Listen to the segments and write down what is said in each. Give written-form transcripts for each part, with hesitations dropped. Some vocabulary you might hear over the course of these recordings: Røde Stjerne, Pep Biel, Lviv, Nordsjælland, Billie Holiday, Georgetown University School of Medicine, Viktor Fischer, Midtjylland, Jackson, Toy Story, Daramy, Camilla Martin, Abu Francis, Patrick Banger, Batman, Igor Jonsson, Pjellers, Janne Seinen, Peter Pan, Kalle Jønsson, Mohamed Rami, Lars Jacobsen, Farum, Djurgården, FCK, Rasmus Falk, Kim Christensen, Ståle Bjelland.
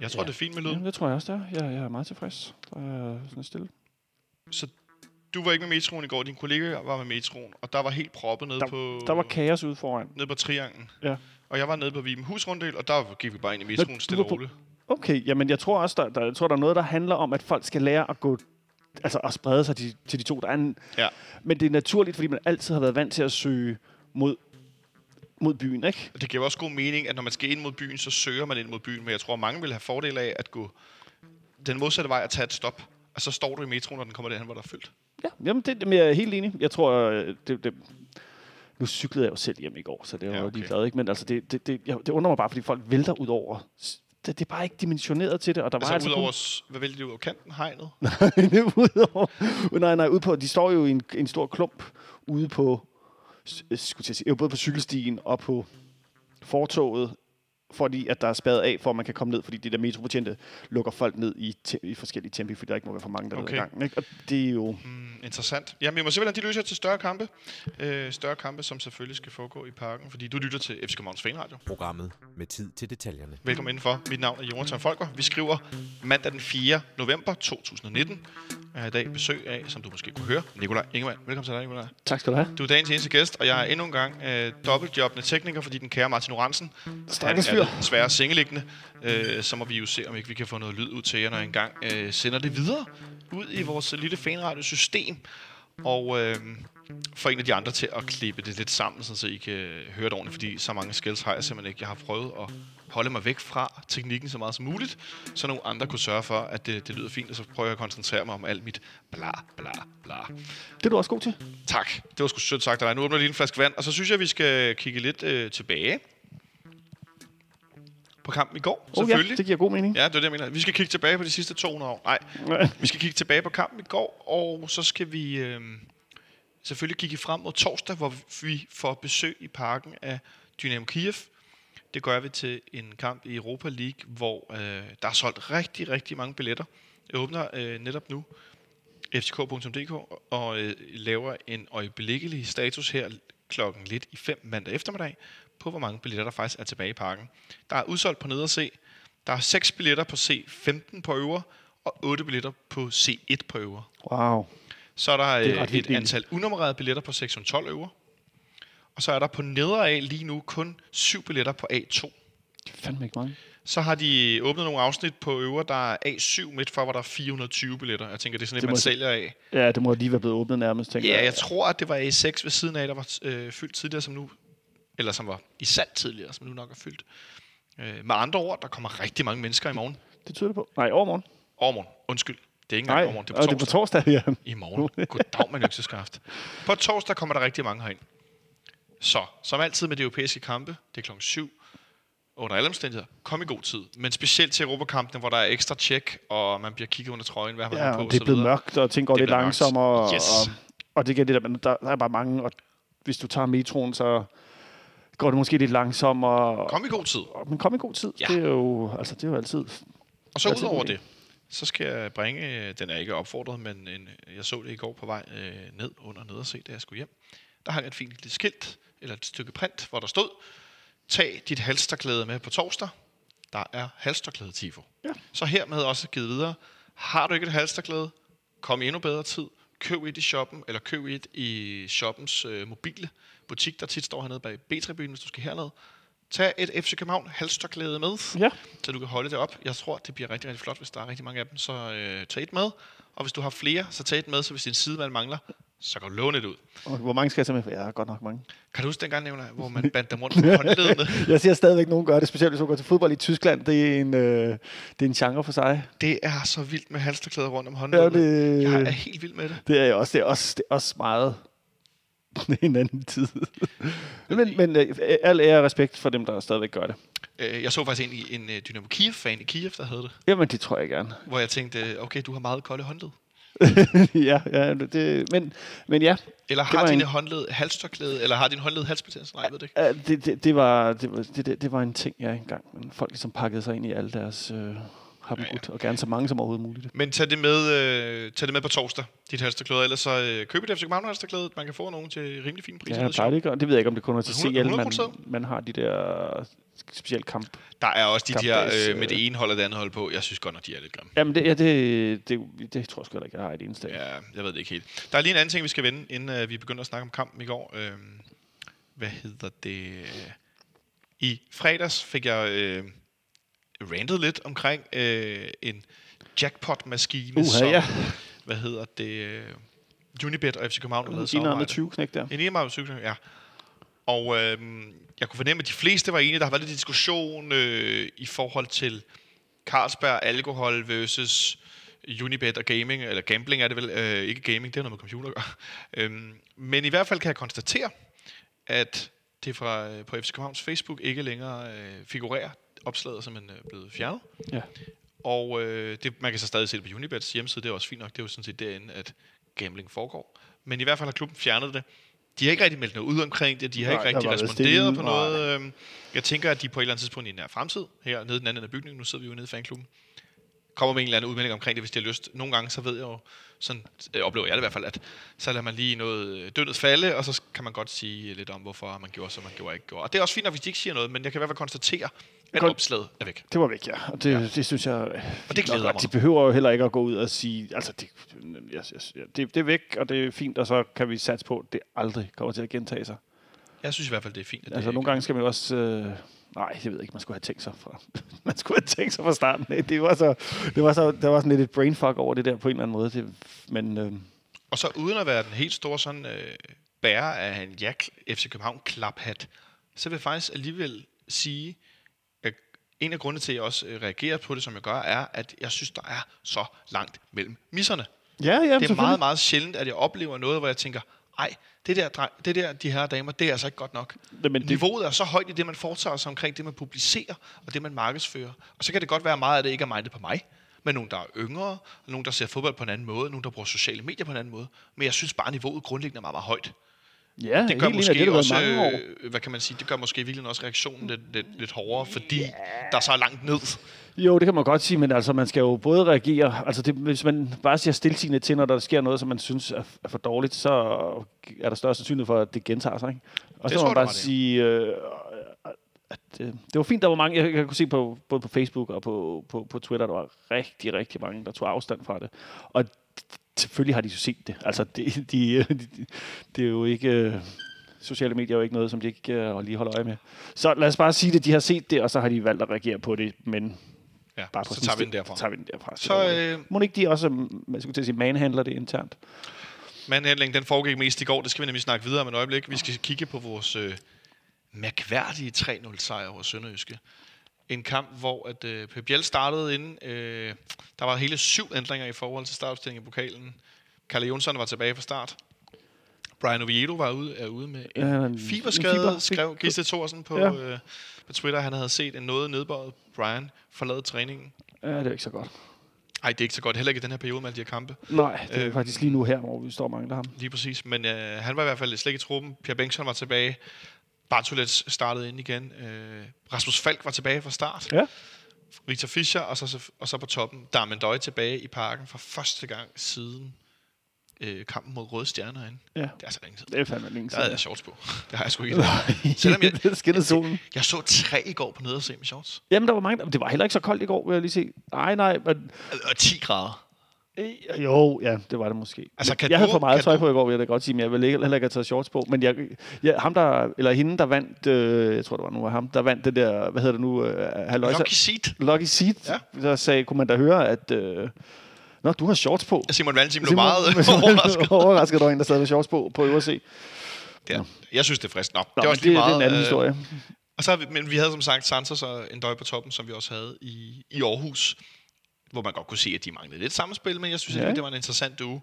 Jeg tror, det er fint med lyden. Ja, det tror jeg også, der. Jeg er meget tilfreds. Der er sådan stille. Så du var ikke med metroen i går. Din kollega var med metroen, og der var helt proppet nede på... Der var kaos ude foran. Nede på Trianglen. Ja. Og jeg var nede på Vibenhus Runddel, og der gik vi bare ind i metroen stille og roligt. Okay, jamen jeg tror også, der er noget, der handler om, at folk skal lære at gå... Altså at sprede sig til de to, der er en... Ja. Men det er naturligt, fordi man altid har været vant til at søge mod byen, ikke? Det giver også god mening, at når man skal ind mod byen, så søger man ind mod byen. Men jeg tror, mange vil have fordel af at gå den modsatte vej at tage et stop. Og så står du i metroen, når den kommer derhen, hvor der er fyldt. Ja, jamen det jeg er helt enig. Jeg tror, nu cyklede jeg jo selv hjem i går, så det var jo lige glad, ikke? Men altså, det undrer mig bare, fordi folk vælter ud over... Det er bare ikke dimensioneret til det, og der altså var altså hvad vælger de ud over kanten, hegnet? Nej, ud på, de står jo i en stor klump ude på, både på cykelstien og på fortovet, fordi at der er spadet af, for at man kan komme ned, fordi de der metrobetjente lukker folk ned i forskellige tempi, fordi der ikke må være for mange, der er i gang. Ikke? Og det er jo... interessant. Jamen, vi må se, hvordan de løser til større kampe. Større kampe, som selvfølgelig skal foregå i parken, fordi du lytter til FC Københavns Fanradio. Programmet med tid til detaljerne. Velkommen indenfor. Mit navn er Jonathan Folker. Vi skriver mandag den 4. november 2019. Jeg har i dag besøg af, som du måske kunne høre, Nikolaj Ingemann. Velkommen til dig, Nikolaj. Tak skal du have. Du er dagens eneste gæst, og jeg er endnu en gang dobbeltjobbende tekniker, fordi den kære Martin Oransen svære sengeliggende, så må vi jo se, om ikke vi kan få noget lyd ud til jer, når jeg engang sender det videre ud i vores lille fanradiosystem, og får en af de andre til at klippe det lidt sammen, så I kan høre det ordentligt, fordi så mange skills har jeg simpelthen ikke. Jeg har prøvet at holde mig væk fra teknikken så meget som muligt, så nogle andre kunne sørge for, at det lyder fint, og så prøver jeg at koncentrere mig om alt mit bla bla bla. Det er du også god til. Tak. Det var sgu sødt sagt af dig. Nu åbner jeg lige en flaske vand, og så synes jeg, vi skal kigge lidt tilbage på kampen i går, selvfølgelig. Ja, det giver god mening. Ja, det er det, jeg mener. Vi skal kigge tilbage på de sidste 200 år. Nej. Vi skal kigge tilbage på kampen i går, og så skal vi selvfølgelig kigge frem mod torsdag, hvor vi får besøg i parken af Dynamo Kiev. Det gør vi til en kamp i Europa League, hvor der er solgt rigtig, rigtig mange billetter. Jeg åbner netop nu fck.dk og laver en øjeblikkelig status her klokken lidt i 5 mandag eftermiddag, på hvor mange billetter der faktisk er tilbage i parken. Der er udsolgt på ned og C. Der er 6 billetter på C15 på øvre, og 8 billetter på C1 på øvre. Wow. Så er der et antal unummererede billetter på 612 øvre. Og så er der på nedre A lige nu kun 7 billetter på A2. Det er fandme ikke mange. Så har de åbnet nogle afsnit på øvre, der er A7 midt for, hvor der er 420 billetter. Jeg tænker, det er sådan et, man sælger af. Ja, det må lige være blevet åbnet nærmest, tænker jeg. Ja, jeg tror, at det var A6 ved siden af, der var fyldt tidligere, som nu... eller som var i salg tidligere, som nu nok er fyldt. Med andre ord, der kommer rigtig mange mennesker i morgen. Det tyder det på. Nej, overmorgen. Overmorgen. Undskyld. Det er ikke engang overmorgen. Det er på torsdag. Det er på torsdag, ja. I morgen. Goddag, man økseskaft. På torsdag kommer der rigtig mange herind. Så, som altid med de europæiske kampe, det er klokken 7. Under alle omstændigheder, kom i god tid. Men specielt til Europakampene, hvor der er ekstra tjek, og man bliver kigget under trøjen, hvad man har på. Ja, det er blevet mørkt, og ting går lidt langsommere. Yes. Og det gælder det, der er bare mange. Og hvis du tager metroen, så... går det måske lidt langsommere. Kom i god tid. Men kom i god tid. Ja. Det er jo altid. Og så udover det, så skal jeg bringe, den er ikke opfordret, men jeg så det i går på vej ned under nederse, da jeg skulle hjem. Der hang et fint lille skilt, eller et stykke print, hvor der stod, tag dit halsterklæde med på torsdag. Der er halsterklæde tifo. Ja. Så hermed også givet videre, har du ikke et halsterklæde, kom i endnu bedre tid. Køb et i shoppen, eller køb et i shoppens mobile butik, der tit står hernede bag B-tribunen, hvis du skal hernede. Tag et FC København halstørklæde med, ja, så du kan holde det op. Jeg tror, det bliver rigtig, rigtig flot, hvis der er rigtig mange af dem, så tag et med. Og hvis du har flere, så tag et med, så hvis din sidemand mangler, så kan du låne det ud. Og hvor mange skal jeg tage med? For jeg har godt nok mange. Kan du huske dengang, Nicolaj, hvor man bandt dem rundt på håndledene? Jeg ser stadigvæk, nogen gør det, specielt hvis du går til fodbold i Tyskland. Det er en genre for sig. Det er så vildt med halsterklæder rundt om håndledene. Ja, jeg er helt vild med det. Det er jeg også. Det er også meget en anden tid. Men al ære og respekt for dem, der stadigvæk gør det. Jeg så faktisk egentlig en Dynamo Kiev-fan i Kiev, der havde det. Jamen, det tror jeg gerne. Hvor jeg tænkte, okay, du har meget kolde håndled. ja, det, men ja. Eller har din håndled halstørklæde, eller har din håndled halsbetændelse? Nej, ved det ikke. Det var en ting, jeg engang. Men folk ligesom pakkede sig ind i alle deres har dem ud, og gerne så mange som overhovedet muligt. Men tag det med, på torsdag, dit halsterklæde, ellers så køb et FC København halsterklæde, man kan få nogen til rimelig fine priser. Ja, jeg plejer det ikke, og det ved jeg ikke, om det kun er til CL, man har de der specielle kamp. Der er også de der med det ene hold og det andet hold på, jeg synes godt nok, de er lidt grimme. Jamen, det tror jeg sgu ikke, jeg har et eneste. Ja, jeg ved det ikke helt. Der er lige en anden ting, vi skal vende, inden vi begynder at snakke om kampen i går. Hvad hedder det? I fredags fik jeg rantet lidt omkring en jackpot-maskine, som, hvad hedder det, Unibet og FC København har lavet samarbejde. En 20 knæk der. En 20 knæk, ja. Og jeg kunne fornemme, at de fleste var enige. Der har været lidt diskussion i forhold til Carlsberg, alkohol versus Unibet og gaming, eller gambling er det vel, ikke gaming, det er noget med computer at gøre. Men i hvert fald kan jeg konstatere, at det fra på FC Københavns Facebook ikke længere figurerer. Opslaget som en blevet fjernet. Ja. Og man kan så stadig se det på Unibets hjemmeside, det er også fint nok. Det er jo sådan set derinde, at gambling foregår. Men i hvert fald har klubben fjernet det. De har ikke rigtig meldt noget ud omkring det. De har ikke rigtig responderet på noget. Jeg tænker, at de på et eller andet tidspunkt i nær fremtid, her nede i den anden af bygningen, nu sidder vi jo nede i fanklubben, kommer med en eller anden udmelding omkring det, hvis de har lyst. Nogle gange, så ved jeg jo, sådan oplever jeg det i hvert fald, at så lader man lige noget dønnet falde, og så kan man godt sige lidt om, hvorfor man gjorde, som man gjorde, ikke gjorde. Og det er også fint, at hvis de ikke siger noget, men jeg kan i hvert fald konstatere, at opslaget er væk. Det var væk, ja. Og det synes jeg... Og det glæder mig. De behøver jo heller ikke at gå ud og sige, altså, det er væk, og det er fint, og så kan vi satse på, at det aldrig kommer til at gentage sig. Jeg synes i hvert fald, det er fint. At altså, nogle gange skal man jo også... Nej, det ved jeg ikke. Man skulle have tænkt sig fra. Man skulle have tænkt sig fra starten. Der var sådan lidt et brainfuck over det der på en eller anden måde. Og så uden at være den helt store sådan bærer af en FC København klaphat, så vil jeg faktisk alligevel sige, at en af grundene til at jeg også reagerer på det, som jeg gør, er, at jeg synes der er så langt mellem misserne. Ja, det er meget meget sjældent, at jeg oplever noget, hvor jeg tænker, nej. Det der, de her damer, det er altså ikke godt nok. Jamen, niveauet er så højt i det, man foretager sig omkring det, man publicerer og det, man markedsfører. Og så kan det godt være meget, at det ikke er mindet på mig, men nogen, der er yngre, nogen, der ser fodbold på en anden måde, nogen, der bruger sociale medier på en anden måde. Men jeg synes bare, niveauet grundlæggende er meget, meget højt. Ja, det gør måske det også, hvad kan man sige, det gør måske virkelig også reaktionen lidt hårdere, fordi der er så langt ned. Jo, det kan man godt sige, men altså man skal jo både reagere, altså det, hvis man bare siger stiltigende til, når der sker noget, som man synes er for dårligt, så er der større sandsynlighed for, at det gentager sig, ikke? Og så må man bare sige, at det var fint, der var mange, jeg kunne se på, både på Facebook og på Twitter, der var rigtig, rigtig mange, der tog afstand fra det, og selvfølgelig har de jo set det. Altså, det er jo ikke... Sociale medier er jo ikke noget, som de ikke lige holder øje med. Så lad os bare sige det. De har set det, og så har de valgt at reagere på det, men... Ja, bare så tager vi den derfra. Så, må ikke de også, man skulle til at sige, manhandler det internt? Manhandlingen, den foregik mest i går. Det skal vi nemlig snakke videre om et øjeblik. Vi skal kigge på vores mærkværdige 3-0-sejr over Sønderjyske. En kamp, hvor at Pep Biel startede inden. Der var hele 7 ændringer i forhold til startopstillingen i pokalen. Carlo Holse var tilbage fra start. Brian Oviedo var ude med en fiberskade, skrev Gisle Thorsen på Twitter. Han havde set en noget nedbøjet Brian forlade træningen. Ja, det er ikke så godt. Nej, det er ikke så godt. Heller ikke i den her periode med alle de her kampe. Nej, det er faktisk lige nu her, hvor vi står og mangler ham. Lige præcis, men han var i hvert fald slet ikke i truppen. Pierre Bengtsson var tilbage. Bartolets startede ind igen. Rasmus Falk var tilbage fra start. Ja. Viktor Fischer, og så på toppen. Dame N'Doye tilbage i parken for første gang siden kampen mod Røde Stjerner herinde. Ja. Det er altså længe siden. Det er fandme længe siden. Der havde jeg shorts på. Det har jeg sgu ikke. Selvom jeg så 3 i går på nede og se med shorts. Jamen, der var mange. Det var heller ikke så koldt i går, vil jeg lige se. Nej. Men... Og 10 grader. Jo, ja, det var det måske. Altså, jeg havde for meget tøj på i går, vil jeg da godt sige, men jeg ville heller ikke have taget shorts på. Men ham der, eller hende, der vandt, jeg tror, det var nu var ham, der vandt det der, hvad hedder det nu? Lucky Seat. Ja. Så sagde, kunne man da høre, at... Nå, du har shorts på. Simon Valentin blev meget overrasket over en, der sad med shorts på øverse. Ja, jeg synes, det er fristende. Det var også lige meget... Det er en anden historie. Og så, men vi havde som sagt Santos og N'Doye på toppen, som vi også havde i Aarhus, hvor man godt kunne se, at de manglede lidt samspil, men jeg synes ikke, det var en interessant uge.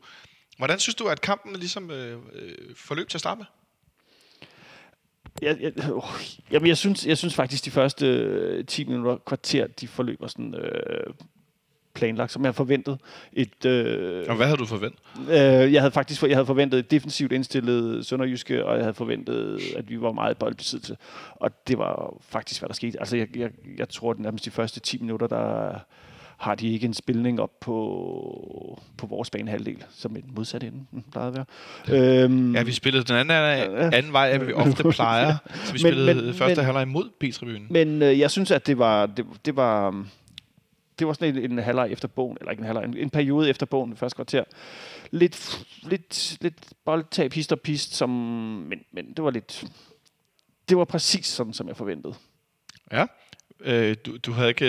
Hvordan synes du, at kampen ligesom forløb til at starte med? Jeg synes faktisk, de første 10 minutter kvarter, de forløber sådan... planlagt, som jeg forventede. Og hvad havde du forventet? Jeg havde forventet et defensivt indstillet Sønderjyske, og jeg havde forventet, at vi var meget boldbesiddelse. Og det var faktisk, hvad der skete. Altså, jeg tror, at de første 10 minutter, der har de ikke en spilning op på vores banehalvdel, som en modsat ende plejede at være. Ja, vi spillede den anden vej, at vi ofte plejer. Så vi spillede første halvleg imod B-tribunen. Men jeg synes, at det var sådan en halvleg efter bogen, eller ikke en halvleg, en periode efter bogen, det første kvarter. Lidt boldtab, hist og pist, men det var lidt... Det var præcis sådan, som jeg forventede. Ja. Du havde ikke...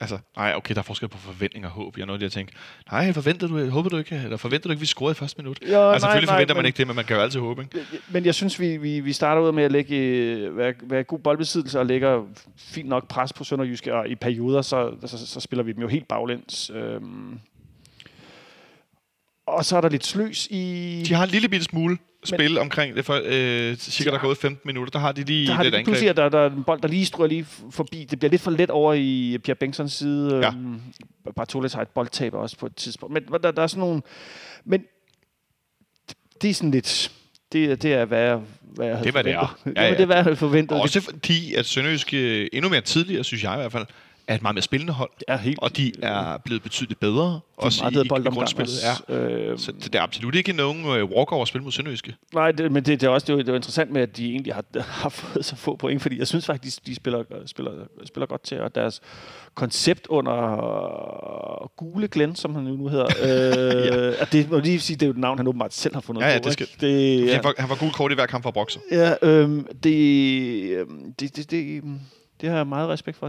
Altså, nej, okay, der er forskel på forventninger og håb. Jeg nåede lige at tænke, nej, forventede du ikke, vi scorede i første minut? Jo, altså, selvfølgelig forventer man ikke det, men man kan jo altid håbe, ikke? Men jeg synes, vi starter ud med at være god boldbesiddelse og lægger fint nok pres på Sønderjyske, og i perioder, så spiller vi dem jo helt baglæns. Og så er der lidt sløs i... De har en lille bitte smule spil omkring det, for cirka der går ud 15 minutter, der har de lige lidt angreb. Pludselig der er en bold, der lige stryger lige forbi. Det bliver lidt for let over i Pierre Bengtssons side. Ja. Bartoles har et boldtab også på et tidspunkt. Men der er sådan nogle... Men det er sådan lidt... Det er, hvad jeg havde forventet. Ja. Det er, hvad jeg havde forventet. Også fordi, at Sønderjyske endnu mere tidligere, synes jeg i hvert fald, er et meget mere spillende hold, og de er blevet betydeligt bedre, også i grundspillet. Så det er absolut ikke nogen walk-over spil mod Sønderjyske. Nej, men det er også det er interessant med, at de egentlig har fået så få point, fordi jeg synes faktisk, de spiller godt til, og deres koncept under Gule Glenn, som han nu hedder, og det må lige sige, det er jo et navn, han åbenbart selv har fundet på. Ja, det skal. Han var gul kort i hver kamp for bokser. Ja, det har jeg meget respekt for.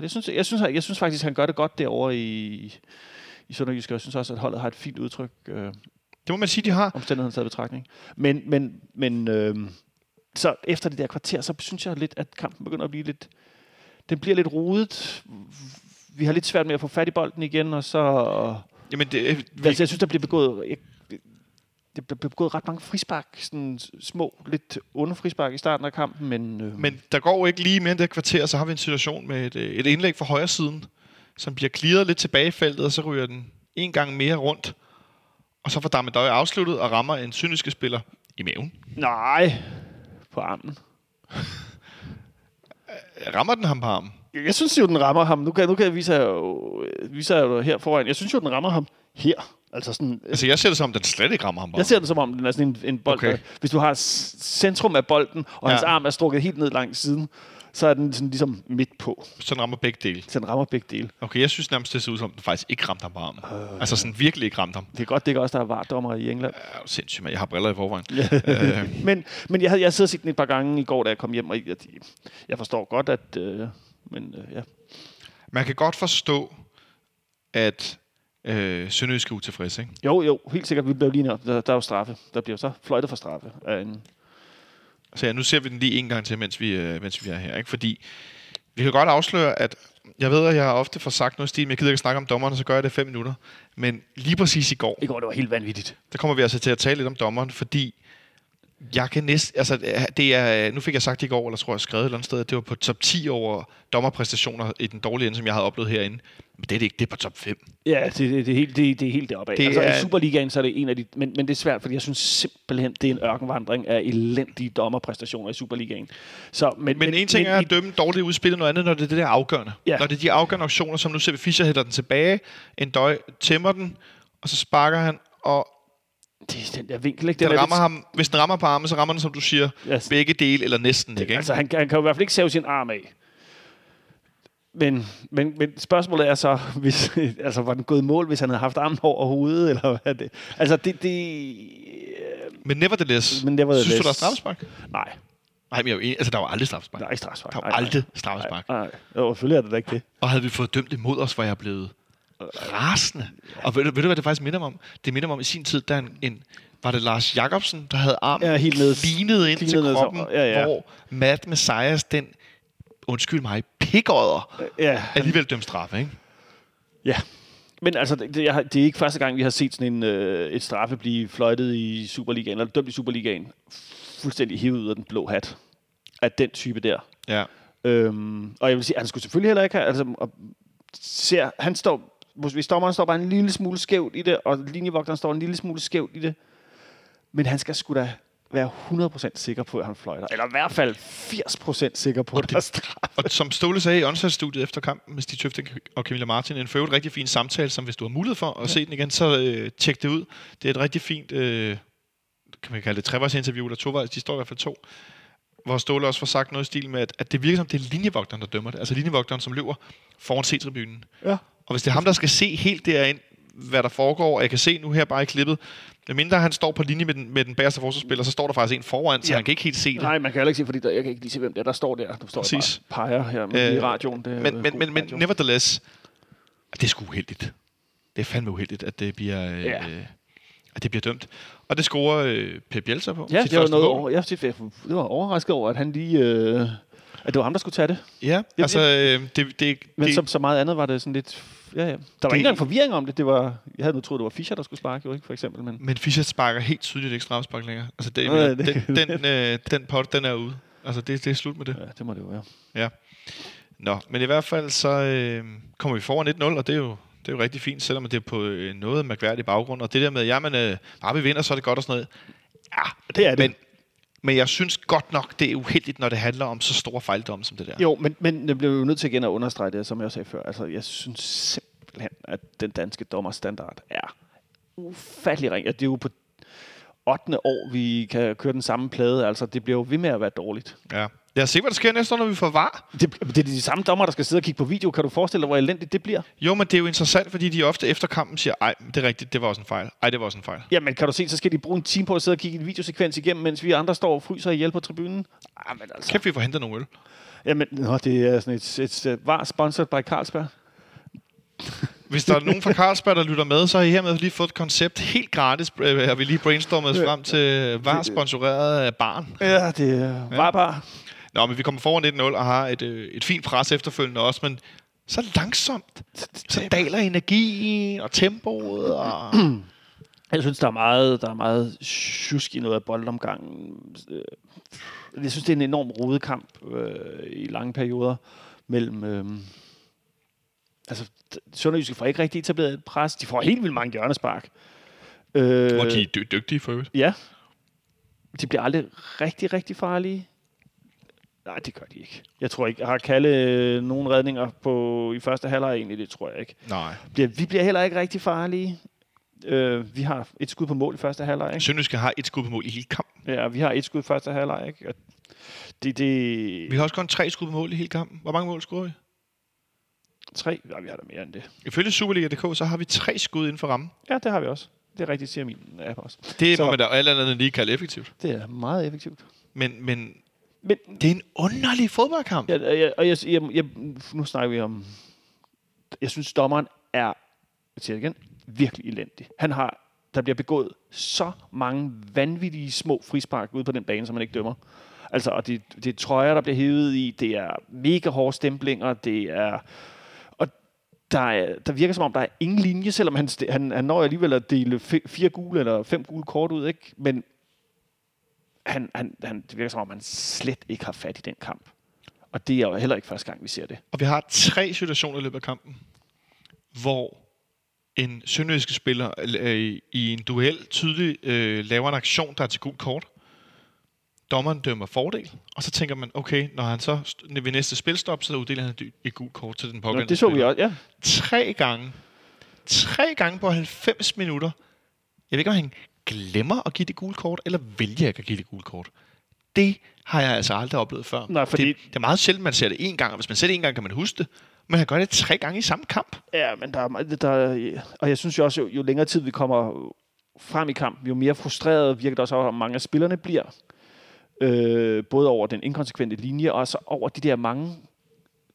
Jeg synes faktisk, at han gør det godt derovre i Sønderjyske. Jeg synes også, at holdet har et fint udtryk. Det må man sige, de har. Omstændigheden taget betragtning. Men så efter det der kvarter, så synes jeg lidt, at kampen begynder at blive lidt... Den bliver lidt rodet. Vi har lidt svært med at få fat i bolden igen, og så... Jamen jeg synes, der bliver begået... Der blev begået ret mange frispark, sådan små, lidt under frispark i starten af kampen, men der går ikke lige mere end det kvarter, så har vi en situation med et indlæg fra højre siden, som bliver clearet lidt tilbage i feltet, og så ryger den en gang mere rundt, og så får Dame N'Doye afsluttet og rammer en sønderjyske spiller i maven. Nej, på armen. Rammer den ham på armen? Jeg synes jo, den rammer ham. Nu kan jeg vise jer her foran. Jeg synes jo, den rammer ham her. Altså jeg ser det som, den slet ikke rammer ham. Jeg ser det som om, den er sådan en bold. Okay. Hvis du har centrum af bolden, og hans arm er strukket helt ned langs siden, så er den sådan ligesom midt på. Så den rammer begge dele? Så den rammer begge dele. Okay, jeg synes nærmest, det ser ud som, den faktisk ikke ramte ham på armen. Altså sådan virkelig ikke ramte ham. Det er godt, det er også, der er VAR-dommer i England. Ja, sindssygt, men jeg har briller i forvejen. Men jeg sidder og set den et par gange i går, da jeg kom hjem, og jeg forstår godt, at... Men ja. Man kan godt forstå, at... Sønderjyske utilfreds, ikke? Jo, helt sikkert. Vi blev lige nær. Der er jo straffe. Der bliver så fløjtet for straffe. Så ja, nu ser vi den lige en gang til, mens vi er her, ikke? Fordi vi kan godt afsløre, at jeg ved, at jeg ofte får sagt noget stil, men jeg gider ikke snakke om dommeren, så gør jeg det 5 minutter. Men lige præcis i går... I går, det var helt vanvittigt. Der kommer vi altså til at tale lidt om dommeren, fordi jeg kan næsten... Altså, det er... Nu fik jeg sagt i går, eller tror jeg skrevet et eller andet sted, at det var på top 10 over dommerpræstationer i den dårlige ende, som jeg havde oplevet herinde. Men det er det ikke. Det er på top 5. Ja, det er helt deroppe af. Altså, i Superligaen, så er det en af de... Men det er svært, fordi jeg synes simpelthen, det er en ørkenvandring af elendige dommerpræstationer i Superligaen. Så, men en ting er at dømme dårligt udspillet, noget andet, når det er det der afgørende. Ja. Når det er de afgørende aktioner, som nu ser vi, Fischer hætter den tilbage, N'Doye tæmmer den, og så sparker han, og det er den der vinkel, ikke? Den rammer ham. Hvis den rammer på armen, så rammer den, som du siger, begge dele, eller næsten ikke. Altså, han kan jo i hvert fald ikke save sin arm af. Men spørgsmålet er så, hvis, altså, var den gået mål, hvis han havde haft armen over hovedet, eller hvad det? Altså, Men nevertheless. Synes du, der er straffespark? Nej. Nej, men der var aldrig straffespark. Der er ikke straffespark. Der var aldrig straffespark. Nej, selvfølgelig er det da ikke det. Og havde vi fået dømt imod os, var jeg blevet... rasende. Og ved du, hvad det faktisk minder mig om? Det minder mig om i sin tid, der var det Lars Jacobsen, der havde armen klinet ind til kroppen, hvor Matt Messias, den, undskyld mig, pikådder, alligevel dømt straffe, ikke? Ja. Men altså, det er ikke første gang, vi har set sådan et straffe blive fløjtet i Superligaen, eller dømt i Superligaen, fuldstændig hivet ud af den blå hat. Af den type der. Ja. Og jeg vil sige, at han skulle selvfølgelig heller ikke have... Altså, han står... Hvis dommeren står bare en lille smule skævt i det, og linjevogteren står en lille smule skævt i det, men han skal sgu da være 100% sikker på, at han fløjter. Eller i hvert fald 80% sikker på, at der er straf. Og som Ståle sagde i åndsatsstudiet efter kampen med Stig Tøfting og Camilla Martin, en for øvrigt rigtig fin samtale, som hvis du har mulighed for at se den igen, så tjek det ud. Det er et rigtig fint, kan man kalde det trevejsinterview eller tovejs, de står i hvert fald to, hvor Ståle også får sagt noget i stil med, at det virker som, det er linjevogteren, der dømmer det. Altså linjevogteren, som løber foran C-tribunen. Ja. Og hvis det er ham, der skal se helt derind, hvad der foregår, og jeg kan se nu her bare i klippet, medmindre han står på linje med den bagerste forsvarsspiller, så står der faktisk en foran, så han kan ikke helt se det. Nej, man kan heller ikke se, fordi jeg kan ikke lige se, hvem det er, der står der. Der står præcis. Jeg bare peger her med i radioen. Det men nevertheless, det er sgu uheldigt. Det er fandme uheldigt, at det bliver, at det bliver dømt. Og det scorer Pep Biel på. Ja, det var noget over. Jeg var overrasket over, at han lige... at det var ham, der skulle tage det. Ja, altså... Men som så meget andet var det sådan lidt... Ja, ja. Der var ikke engang forvirring om det. Det var, jeg havde nu troet, det var Fischer, der skulle sparke, jo ikke, for eksempel. Men Fischer sparker helt tydeligt ikke strafspark længere. Altså, den pot, den er ude. Altså, det er slut med det. Ja, det må det jo være. Ja. Nå, men i hvert fald så kommer vi foran 1-0, og det er jo rigtig fint, selvom det er på noget mærkværdig baggrund. Og det der med, vi vinder, så er det godt og sådan noget. Ja, det er det. Men jeg synes godt nok, det er uheldigt, når det handler om så store fejldomme som det der. Jo, men jeg blev jo nødt til igen at understrege det, som jeg også sagde før. Altså, jeg synes simpelthen, at den danske dommerstandard er ufattelig ring. Det er jo på 8. år, vi kan køre den samme plade. Altså, det bliver jo ved med at være dårligt. Ja. Lad os se, hvad der sker næste år, når vi får VAR. Det er de samme dommer, der skal sidde og kigge på video. Kan du forestille dig, hvor elendigt det bliver? Jo, men det er jo interessant, fordi de ofte efter kampen siger, ej, det er rigtigt, det var også en fejl. Ej, det var også en fejl. Jamen, kan du se, så skal de bruge en time på at sidde og kigge en videosekvens igennem, mens vi andre står og fryser ihjel på tribunen. Jamen, altså. Kan vi få hentet nogle øl? Jamen, det er sådan et VAR sponsored by Carlsberg. Hvis der er nogen fra Carlsberg, der lytter med, så har I hermed lige fået et koncept helt gratis. Har vi lige brainstormet frem til VAR sponsoreret af barn. Ja, det er VAR-bar. Nå, men vi kommer foran 1-0 og har et fint pres efterfølgende også, men så langsomt. Så daler energien og tempoet. Og jeg synes, der er meget sjusk i noget af boldomgangen. Jeg synes, det er en enorm rodekamp i lange perioder mellem... Altså, Sønderjyske får ikke rigtig etableret et pres. De får helt vildt mange hjørnespark. Og de er dygtige for øvrigt. Ja. De bliver aldrig rigtig, rigtig farlige. Nej, det gør de ikke. Jeg tror ikke. Jeg har kaldet nogle redninger i første halvleg egentlig, det tror jeg ikke. Nej. Vi bliver heller ikke rigtig farlige. Vi har et skud på mål i første halvleg, ikke? Sønderjyske har et skud på mål i hele kampen. Ja, vi har et skud i første halvleg, ikke? Vi har også kun 3 skud på mål i hele kampen. Hvor mange mål scorer vi? 3? Ja, vi har da mere end det. Ifølge Superliga.dk, så har vi 3 skud inden for rammen. Ja, det har vi også. Det er rigtigt, siger min app også. Det må man da alt andet lige kalde effektivt. Det er meget effektivt. Men det er en underlig fodboldkamp. Nu snakker vi om... Jeg synes, dommeren er, jeg siger det igen, virkelig elendig. Der bliver begået så mange vanvittige små frispark ude på den bane, som man ikke dømmer. Altså, og det er trøjer, der bliver hævet i. Det er mega hårde stemplinger. Det er... Der virker som om, der er ingen linje, selvom han når alligevel at dele 4 gule eller 5 gule kort ud, ikke? Men det virker som om, han slet ikke har fat i den kamp. Og det er jo heller ikke første gang, vi ser det. Og vi har 3 situationer i løbet af kampen, hvor en sønderjyske spiller i en duel tydeligt laver en aktion, der er til gult kort. Dommeren dømmer fordel, og så tænker man, okay, når han så ved næste spilstop, så uddeler han et gult kort til den pågældende. Det så vi også, ja. 3 gange på 90 minutter. Jeg ved ikke, om han glemmer at give det gule kort, eller vælger ikke at give det gule kort. Det har jeg altså aldrig oplevet før. Nej, fordi... det er meget sjældent, man ser det én gang, og hvis man ser det én gang, kan man huske det. Men han gør det 3 gange i samme kamp. Ja, men og jeg synes jo også, jo længere tid vi kommer frem i kampen, jo mere frustreret virker det også, at mange af spillerne bliver. Både over den inkonsekvente linje, og så over de der mange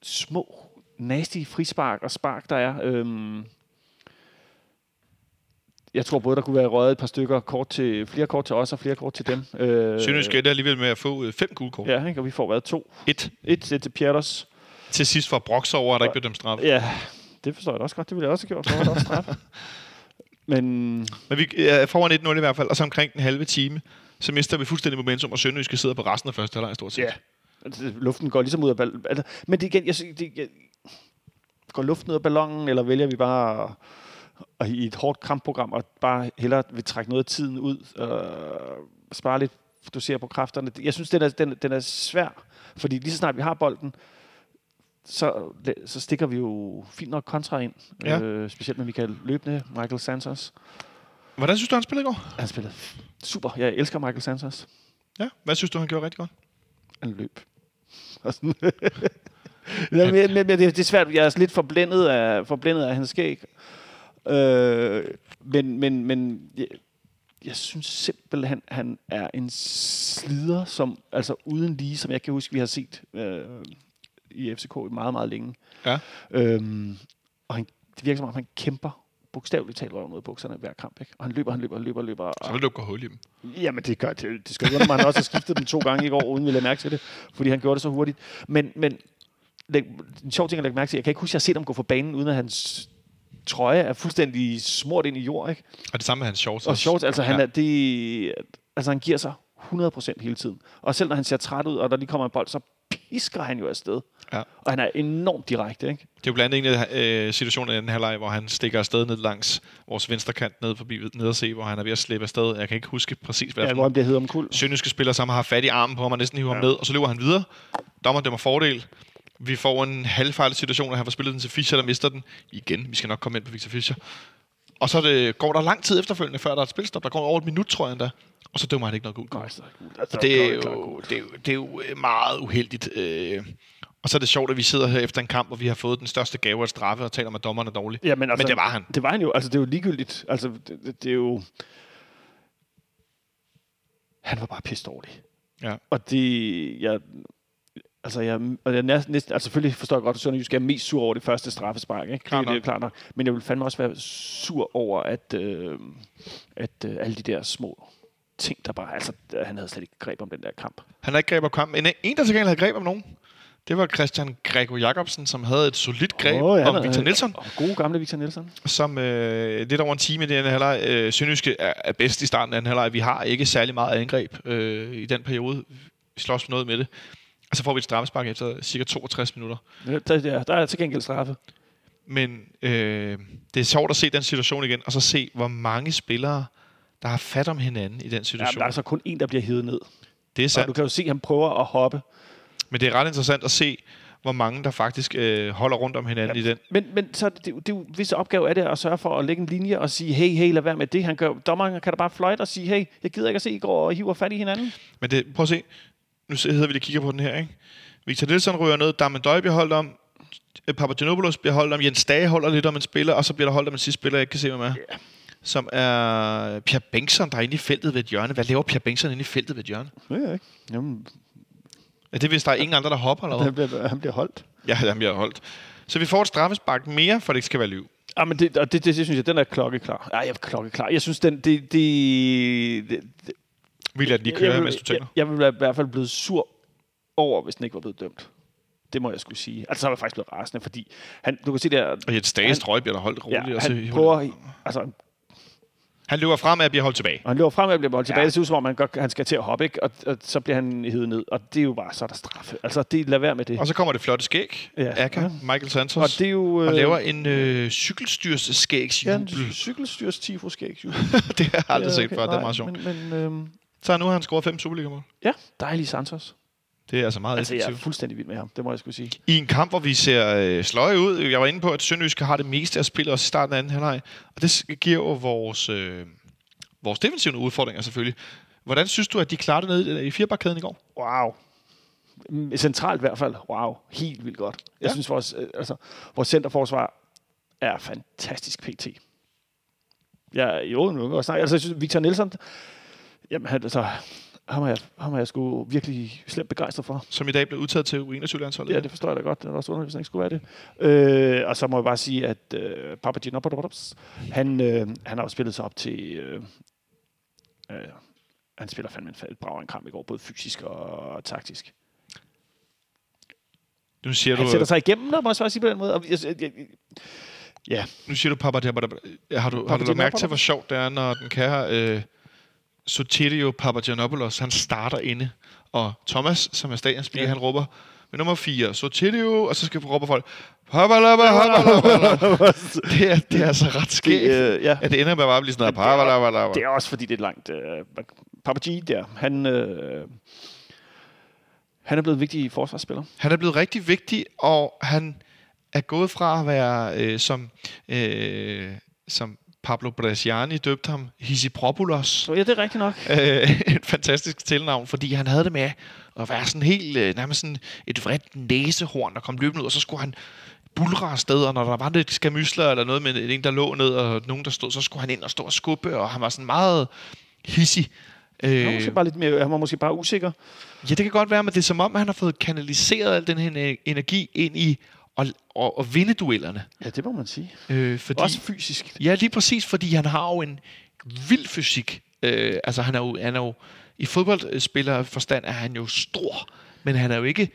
små, nasty frispark og spark, der er. Jeg tror både, der kunne være røget et par stykker flere kort til os og flere kort til dem. Sønderjyske er alligevel med at få 5 gule kort. Ja, ikke? Og vi får været 2. 1 til Pjellers. Til sidst for Brox over, at der ikke blev dem straffet. Ja, det forstår jeg også godt. Det ville jeg også have gjort, for at der også straffet. Men vi foran 1-0 i hvert fald, og så omkring den halve time, så mister vi fuldstændig momentum, og Sønderjyske sidder på resten af første halvleg stort set. Ja, altså, luften går ligesom ud af ballonen. Altså, men det igen, går luften ud af ballonen, eller vælger vi bare i et hårdt kampprogram, og bare hellere vil trække noget af tiden ud, og spare lidt du ser på kræfterne. Jeg synes, den er svær, fordi lige så snart vi har bolden, så stikker vi jo fint nok kontra ind. Ja. Specielt med Michael løbende, Michael Santos. Hvordan synes du, han spillede i går? Han spillede super. Jeg elsker Michael Santos. Ja, hvad synes du, han gjorde rigtig godt? Han løb. Det er svært. Jeg er lidt forblændet af hans skæg. Men jeg synes simpelthen, han er en slider, som altså uden lige, som jeg kan huske, vi har set i FCK i meget, meget længe. Ja. Og det virker som om, han kæmper bogstaveligt talt røven ud af bukserne hver kamp, ikke? Og han løber. Så vil du gå hul i dem. Jamen, det gør det. Det skal jo, man også har skiftet dem 2 gange i går, uden vi lagde mærke til det, fordi han gjorde det så hurtigt. Men en sjov ting at lægge mærke til, jeg kan ikke huske, at jeg har set ham gå for banen, uden at hans trøje er fuldstændig smurt ind i jord, ikke? Og det samme med hans shorts. Og shorts, altså, han giver sig 100% hele tiden. Og selv når han ser træt ud, og der lige kommer en bold, så pisker han jo afsted. Ja. Og han er enormt direkte, ikke? Det er jo blandt andet en situation i den her leg, hvor han stikker afsted ned langs vores venstre kant, ned forbi nederse, hvor han er ved at slippe afsted. Jeg kan ikke huske præcis, hvad hvor han bliver hedder om kul. Sønderjyske spiller sammen har fat i armen på ham og næsten hiver ham ned, og så løber han videre. Dommeren dømmer fordel. Vi får en halvfejlet situation, og han får spillet den til Fischer, der mister den. Igen, vi skal nok komme ind på Viktor Fischer. Og så går der lang tid efterfølgende, før der er et spilstop. Der går over 1 minut, tror jeg endda. Og så dømmer han ikke noget gult. Det er jo meget uheldigt. Og så er det sjovt, at vi sidder her efter en kamp, hvor vi har fået den største gave af straffe, og taler om, at dommeren er dårlig. Ja, men, altså, men det var han. Det var han jo. Altså, det er jo ligegyldigt. Altså, det er jo... Han var bare pisse dårlig. Ja. Og det... Jeg selvfølgelig forstår jeg godt, at Sønderjyske er mest sur over det første straffespark, ikke? Det er klart nok. Men jeg vil fandme også være sur over, at alle de der små ting, der bare... Altså, han havde slet ikke greb om den der kamp. Han havde ikke greb om kampen. En, der til gengæld havde greb om nogen, det var Christian Grego Jacobsen, som havde et solidt greb om Victor Nelsson. Gode gamle Victor Nelsson. Som lidt over en time i den halvleg. Sønderjyske er bedst i starten af den halvleg. Vi har ikke særlig meget angreb i den periode. Vi slås noget med det. Og så får vi et straffespark efter cirka 62 minutter. Der er til gengæld straffe. Men det er sjovt at se den situation igen, og så se, hvor mange spillere, der har fat om hinanden i den situation. Ja, der er så kun én, der bliver hevet ned. Det er sandt. Og du kan jo se, at han prøver at hoppe. Men det er ret interessant at se, hvor mange, der faktisk holder rundt om hinanden i den. Men så det visse opgave er det at sørge for at lægge en linje og sige, hey, lad være med det, han gør. Dommeren kan da bare fløjte og sige, hey, jeg gider ikke at se, I går og hiver fat i hinanden. Men prøv at se. Nu sidder vi lige og kigger på den her, ikke? Victor Nelsson rører ned, Dame N'Doye bliver holdt om, Papagianopoulos bliver holdt om, Jens Dager holder lidt om en spiller, og så bliver der holdt om en sidste spiller, jeg ikke kan se, hvem er. Yeah. Som er Pierre Bengtsson, der er inde i feltet ved et hjørne. Hvad laver Pierre Bengtsson inde i feltet ved et hjørne? Det ved jeg ikke. Jamen. Er det, hvis der er ingen andre, der hopper eller hvad? Han bliver holdt. Ja, han bliver holdt. Så vi får et straffespark mere, for det ikke skal være liv. Ah, men det synes jeg, den er klokkeklar. Ej, jeg er klokkeklar. Jeg synes, vil jeg den lige køre, mens du tænker? Jeg ville i hvert fald blevet sur over, hvis den ikke var blevet dømt. Det må jeg skulle sige. Altså, så var jeg faktisk blevet rasende, fordi han... Du kan se der... Og et stagestrøg bliver der holdt roligt. Ja, han prøver... Altså... Han løber fremad og bliver holdt tilbage. Det ser ud som om, han skal til at hoppe, ikke? Og så bliver han hevet ned. Og det er jo bare, så der straffe. Altså, lad være med det. Og så kommer det flotte skæg. Ja. Aka, Michael Santos. Og det er jo... Og laver en cykelstyrsskægsjubel. Ja, en cykelstyrstifoskægsjubel. Det har jeg aldrig set før. Det er meget sjovt. Så nu har han scoret 5 Superliga-mål. Ja, dejlig Santos. Det er altså meget effektivt. Altså, jeg er fuldstændig vild med ham, det må jeg skulle sige. I en kamp, hvor vi ser sløje ud. Jeg var inde på, at Sønderjyske har det meste af spillet også i starten af anden halvleg. Og det giver jo vores defensive udfordringer selvfølgelig. Hvordan synes du, at de klarede ned i firebakkæden i går? Wow. Centralt i hvert fald. Wow. Helt vildt godt. Jeg synes, vores centerforsvar er fantastisk pt. Jeg synes, Victor Nelsson... Jamen, altså, ham er jeg sgu virkelig slemt begejstret for. Som i dag blev udtaget til U21-landsholdet. Ja, det forstår jeg da godt. Det var også underligt, hvis han ikke skulle være det. Og så må jeg bare sige, at Papagianopoulos, han har jo spillet sig op til... han spiller fandme et bravere kamp i går, både fysisk og taktisk. Nu siger han sætter sig igennem, der må jeg sige på den måde. Nu siger du Papagianopoulos. Har du lagt mærke til, hvor sjovt det er, når den kære... Sotirio Papagianopoulos, han starter inde, og Thomas, som er stadionsspiller, han råber med nummer 4, Sotirio, og så skal råbe folk, det er altså ret skægt, at det ender med bare at blive sådan noget, det er også fordi, det er langt, Papagie der, han er blevet vigtig forsvarsspiller. Han er blevet rigtig vigtig, og han er gået fra at være som Pablo Bresciani døbte ham, Hissipropoulos. Ja, det er rigtigt nok. Et fantastisk tilnavn, fordi han havde det med at være sådan helt, nærmest sådan et vredt næsehorn, der kom løbende ud, og så skulle han bulre afsted, og når der var lidt skamysler eller noget med en, der lå ned, og nogen, der stod, så skulle han ind og stå og skubbe, og han var sådan meget hissig. Han var måske bare usikker. Ja, det kan godt være, men det er som om, han har fået kanaliseret al den her energi ind i og vinde duellerne. Ja, det må man sige. Fordi, også fysisk. Ja, lige præcis, fordi han har jo en vild fysik. Altså, han er jo i fodboldspillerforstand er han jo stor, men han er jo ikke...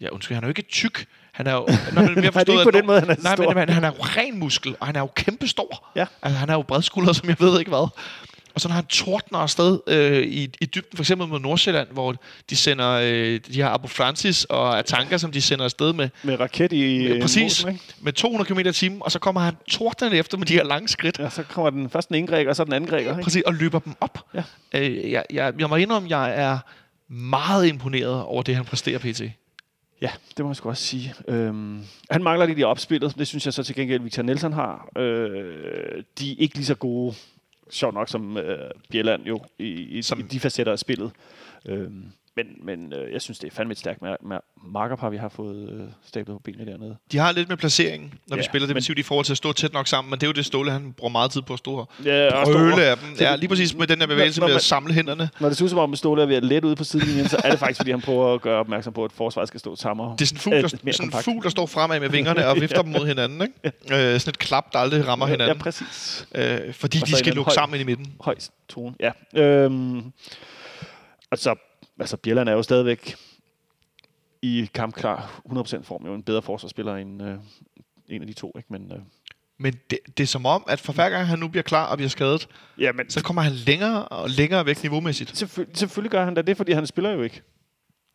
Ja, undskyld, han er jo ikke tyk. Han er jo... Han er jo ren muskel, og han er jo kæmpestor. Ja. Altså, han er jo bredskulder, som jeg ved ikke hvad. Og så når han tordner afsted i dybden, for eksempel mod Nordsjælland, hvor de sender de har Abu Francis og Atanka, som de sender afsted med... Med raket i... Præcis, med 200 km/t, og så kommer han tordnende efter med de her lange skridt. Ja, så kommer den først den ene græker, og så den anden græker. Ja, præcis, og løber dem op. Ja. Jeg må indrømme, jeg er meget imponeret over det, han præsterer pt. Ja, det må jeg sgu også sige. Han mangler lidt i opspillet, det synes jeg så til gengæld, Victor Nelsson har. De er ikke lige så gode... sjovt nok som Bjelland jo i de facetter af spillet. Men jeg synes, det er fandme et stærkt markerpar, vi har fået stablet på benene dernede. De har lidt med placeringen, når vi spiller defensivt i forhold til at stå tæt nok sammen, men det er jo det Ståle, han bruger meget tid på at stå og brøle af dem. Ja, lige præcis med den der bevægelse med at samle hænderne. Når det ser ud som om, at Ståle er ved at lette ude på sidelinjen, så er det faktisk, fordi han prøver at gøre opmærksom på, at forsvaret skal stå samlet. Det er sådan en fugl, der står fremad med vingerne og vifter dem mod hinanden. Ikke? Sådan et klap, der aldrig rammer hinanden. Ja, præcis. Fordi de skal lukke sammen i midten. Høj tone, ja. Altså, Bjelland er jo stadigvæk i kampklar 100% form. Jo en bedre forsvarsspiller end en af de to, ikke? Men det er som om, at for hver gang han nu bliver klar og bliver skadet, ja, men så kommer han længere og længere væk niveaumæssigt. Selvfølgelig gør han da det, fordi han spiller jo ikke.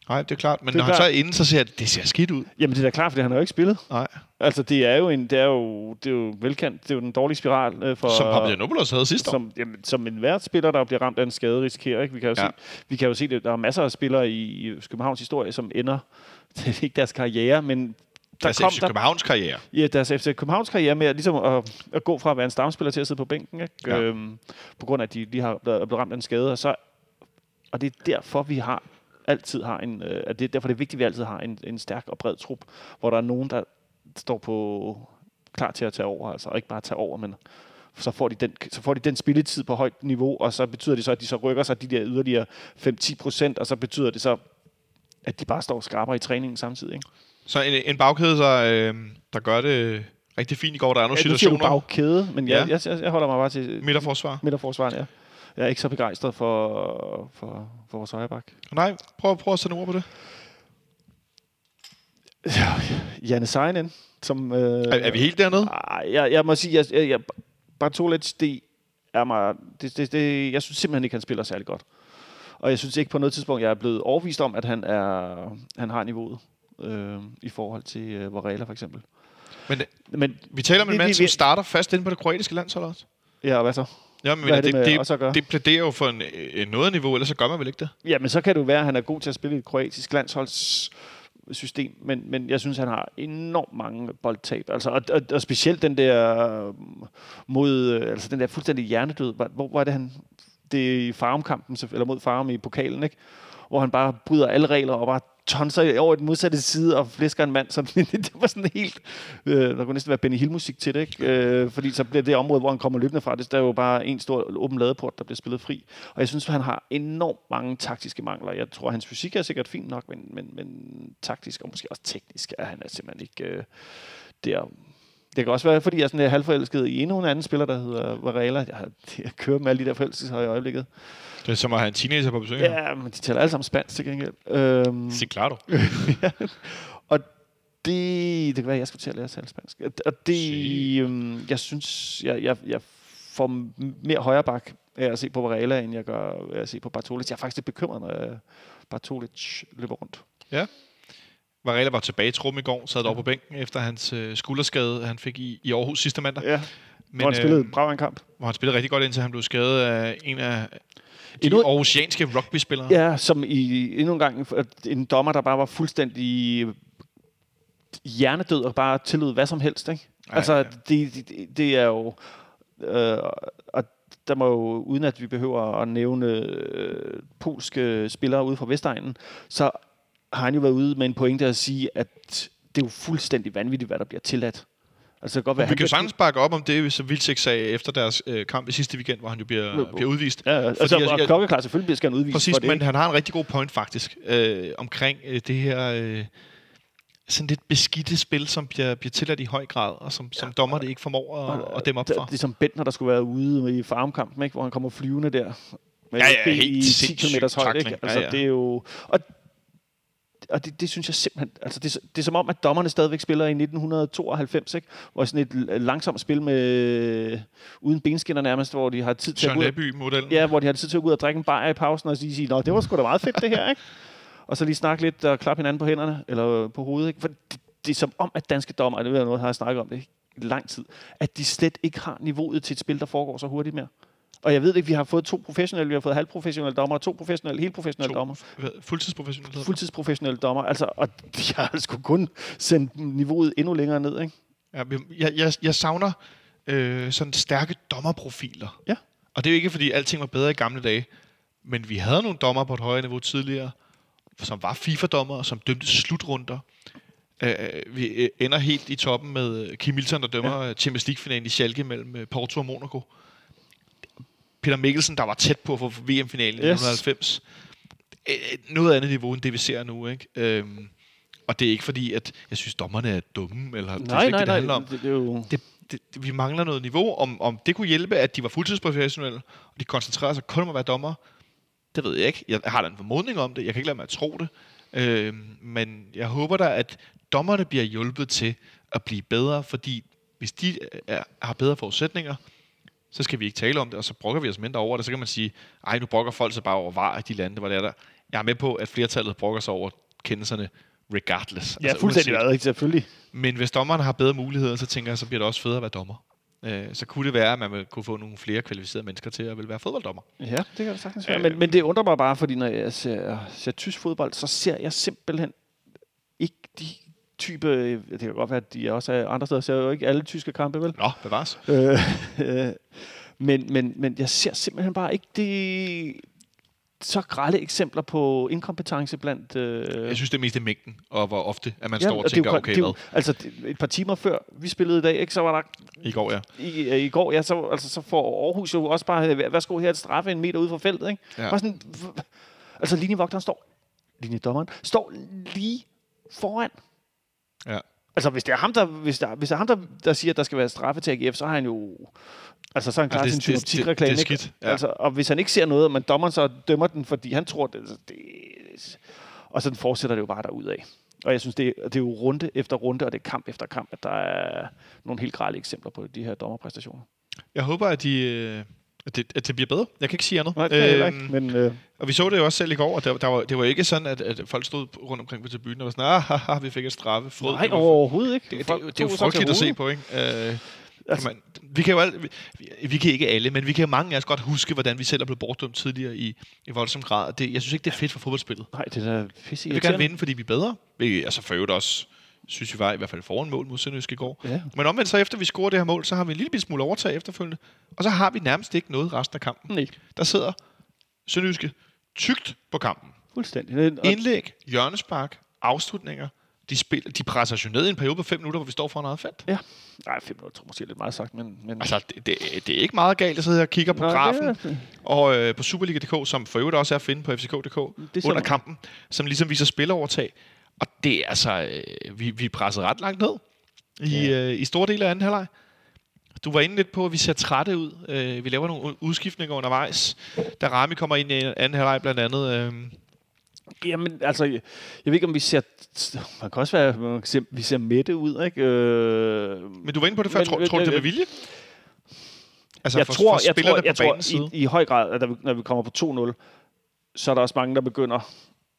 Nej, det er klart. Men når han så er inde, så ser det ser skidt ud. Jamen, det er da klart, fordi han har jo ikke spillet. Nej. Altså, det er jo velkendt. Det er jo den dårlige spiral. Som Papagianopoulos havde sidste år. Som enhver spiller, der bliver ramt af en skade, risikerer. Ikke? Vi kan jo se det. Der er masser af spillere i Københavns historie, som ender... Det er ikke deres karriere, men... Københavns karriere. Ja, deres FC Københavns karriere med ligesom at gå fra at være en stamspiller til at sidde på bænken. Ikke? Ja. På grund af, at de lige har blevet ramt af en skade. Og det er derfor, vi har... altid har en, det er derfor det er vigtigt, at vi altid har en stærk og bred trup, hvor der er nogen, der står på klar til at tage over, altså ikke bare tage over, men så får de den spilletid på højt niveau, og så betyder det så, at de så rykker sig de der yderligere 5-10%, og så betyder det så, at de bare står skarpere i træningen samtidig. Ikke? Så en bagkæde, der gør det rigtig fint i går. Der er nogle situationer. Det er jo bagkæde, men jeg holder mig bare til midterforsvaren, ja. Jeg er ikke så begejstret for vores højreback. Nej, prøv at sætte ord på det. Janne Seinen, som... er vi helt dernede? Nej, jeg må sige, jeg Bartolets, det er mig... Det, jeg synes simpelthen ikke, han spiller særlig godt. Og jeg synes ikke på noget tidspunkt, jeg er blevet overvist om, at han har niveauet i forhold til Varela for eksempel. Men vi taler om en mand, som starter fast inde på det kroatiske landshold også. Ja, og hvad så? Ja, men det plæderer jo for en noget niveau, ellers så gør man vel ikke det? Ja, men så kan det jo være, at han er god til at spille i et kroatisk landsholdssystem, men jeg synes, han har enormt mange boldtab. Altså, og specielt den der den der fuldstændig hjernedød. Hvor var det han? Det er i Farum-kampen, eller mod Farum i pokalen, ikke? Hvor han bare bryder alle regler og bare tonser over den modsatte side og flæsker en mand, som det var sådan helt... der kunne næsten være Benny Hill-musik til det, ikke? Fordi så bliver det område, hvor han kommer løbende fra, det er jo bare en stor åben ladeport, der bliver spillet fri. Og jeg synes, han har enormt mange taktiske mangler. Jeg tror, hans fysik er sikkert fint nok, men taktisk og måske også teknisk er han simpelthen ikke der... Det kan også være, fordi jeg er sådan er halvforelsket i endnu en anden spiller, der hedder Varela. Jeg kører med alle de der forelskelser i øjeblikket. Det er som at have en teenager på besøg. Ja, men de taler alle sammen spansk til gengæld. Sig klart du. Ja. Og det kan være, at jeg skal til at lære at tale spansk. Og det, jeg synes, jeg får mere højreback af at se på Varela, end jeg gør af at se på Bartolic. Jeg er faktisk lidt bekymret, når Bartolic løber rundt. Ja. Varela var tilbage i truppen i går, sad der på bænken efter hans skulderskade, han fik i Aarhus sidste mandag. Ja, men, hvor han spillede en brav en kamp. Hvor han spillede rigtig godt, indtil han blev skadet af en af De aarhusianske rugbyspillere. Ja, som i endnu en gang en dommer, der bare var fuldstændig hjernedød og bare tillod hvad som helst. Ikke? Ej, altså, ja. Det er jo... og der må jo, uden at vi behøver at nævne polske spillere ude fra Vestegnen, så har han jo været ude med en pointe at sige, at det er jo fuldstændig vanvittigt, hvad der bliver tilladt. Altså, godt, vi kan jo sagtens bakke op om det, som Wilczek sagde efter deres kamp i sidste weekend, hvor han jo bliver udvist. Ja, og klokkeklart selvfølgelig skal han udvist. Præcis, for det. Men han har en rigtig god point faktisk omkring det her sådan lidt beskidte spil, som bliver tilladt i høj grad, og som dommer det ikke formår at dæmme op for. Det er som Bentner, der skulle være ude i farmkampen, ikke? Hvor han kommer flyvende der. Med helt 10 km højde. Ikke? Altså, Det er jo... Og det synes jeg simpelthen... Altså det er som om, at dommerne stadigvæk spiller i 1992, ikke? Hvor sådan et langsomt spil med... Uden benskinner nærmest, hvor de har tid til Søren at gå ud... Ja, hvor de har tid til at gå ud og drikke en bajer i pausen og sige, nå, det var sgu da meget fedt, det her, ikke? Og så lige snakke lidt og klappe hinanden på hænderne, eller på hovedet, ikke? For det er som om, at danske dommer, det ved jeg noget, har jeg snakket om det i lang tid, at de slet ikke har niveauet til et spil, der foregår så hurtigt mere. Og jeg ved ikke, vi har fået 2 professionelle, vi har fået halvprofessionelle dommer, 2 professionelle, helt professionelle dommer. Fuldtidsprofessionelle dommer. Altså, og de har altså kun sendt niveauet endnu længere ned, ikke? Ja, jeg savner sådan stærke dommerprofiler. Ja. Og det er jo ikke, fordi alting var bedre i gamle dage, men vi havde nogle dommer på et højere niveau tidligere, som var FIFA-dommer, og som dømte slutrunder. Vi ender helt i toppen med Kim Milton, der dømmer Champions League-finalen i Schalke mellem Porto og Monaco. Peter Mikkelsen, der var tæt på for VM-finalen i 1990. Noget andet niveau end det, vi ser nu, ikke? Og det er ikke fordi, at jeg synes, dommerne er dumme, eller det er ikke det, det handler om. Det, vi mangler noget niveau. Om det kunne hjælpe, at de var fuldtidsprofessionelle, og de koncentrerede sig kun om at være dommer, det ved jeg ikke. Jeg har da en formodning om det. Jeg kan ikke lade mig at tro det. Men jeg håber da, at dommerne bliver hjulpet til at blive bedre, fordi hvis de har bedre forudsætninger, så skal vi ikke tale om det, og så brokker vi os mindre over det. Så kan man sige, ej, nu brokker folk så bare over VAR i de lande, hvor det er der. Jeg er med på, at flertallet brokker sig over kendelserne regardless. Ja, altså, fuldstændig uanset. Selvfølgelig. Men hvis dommerne har bedre muligheder, så tænker jeg, så bliver det også federe at være dommer. Så kunne det være, at man kunne få nogle flere kvalificerede mennesker til at ville være fodbolddommer. Ja, det kan det sagtens være. Men det undrer mig bare, fordi når jeg ser tysk fodbold, så ser jeg simpelthen ikke de type... Det kan godt være, at de også er andre steder. Ser jo ikke alle tyske kampe, vel? Nå, bevares. Men jeg ser simpelthen bare ikke de så grelle eksempler på inkompetence blandt... Jeg synes, det er mest i mængden, og hvor ofte, at man står og tænker, okay, hvad? Altså, et par timer før vi spillede i dag, ikke, så var der... I går, ja. I går, ja, så får Aarhus jo også bare, værsgo her, at straffe en meter ude fra feltet, ikke? Ja. Bare sådan, altså, linjedommeren står lige foran. Ja. Altså, hvis det er ham, der siger, at der skal være straffe til AGF, så har han jo... Altså, så er han klar til en synoptik-reklame, det er skidt, ja. Altså, og hvis han ikke ser noget, men dommeren så dømmer den, fordi han tror, det... Og sådan fortsætter det jo bare derudad. Og jeg synes, det er jo runde efter runde, og det er kamp efter kamp, at der er nogle helt grelle eksempler på de her dommerpræstationer. Jeg håber, at det bliver bedre. Jeg kan ikke sige andet. Nej, ikke, men, og vi så det jo også selv i går, og det var ikke sådan, at folk stod rundt omkring på tribunen og var sådan, vi fik et straffe. Frød. Nej, overhovedet ikke. Det er jo frygteligt at se på, ikke? Altså, vi kan jo vi kan mange af os godt huske, hvordan vi selv er blevet bortdømt tidligere i voldsom grad. Det, jeg synes ikke, det er fedt for fodboldspillet. Nej, det er pisse irriterende. Vi kan gerne vinde, fordi vi er bedre. Vi altså for øvrigt også, synes vi var i hvert fald foran mål mod Sønderjyske i går. Ja. Men omvendt så efter vi scorer det her mål, så har vi en lille bit smule overtag efterfølgende. Og så har vi nærmest ikke noget resten af kampen. Nej. Der sidder Sønderjyske tykt på kampen. Fuldstændig. Indlæg, hjørnespark, afslutninger. De presser jo ned i en periode på 5 minutter, hvor vi står foran eget felt. Ja. Nej, 5 minutter tror måske lidt meget sagt, men... Altså, det er ikke meget galt at sidde her og kigger på grafen og på Superliga.dk, som for øvrigt også er at finde på FCK.dk under kampen, som ligesom viser spillerovertag. Og det er altså... Vi pressede ret langt ned i store dele af anden halvleg. Du var inde lidt på, at vi ser trætte ud. Vi laver nogle udskiftninger undervejs. Da Daramy kommer ind i anden halvleg blandt andet... Jamen, altså, jeg ved ikke, om vi ser... Man kan også være... Vi ser mætte ud, ikke? Men du var inde på det før. Tror du, det er med vilje? Altså, jeg tror i høj grad, at når vi kommer på 2-0, så er der også mange, der begynder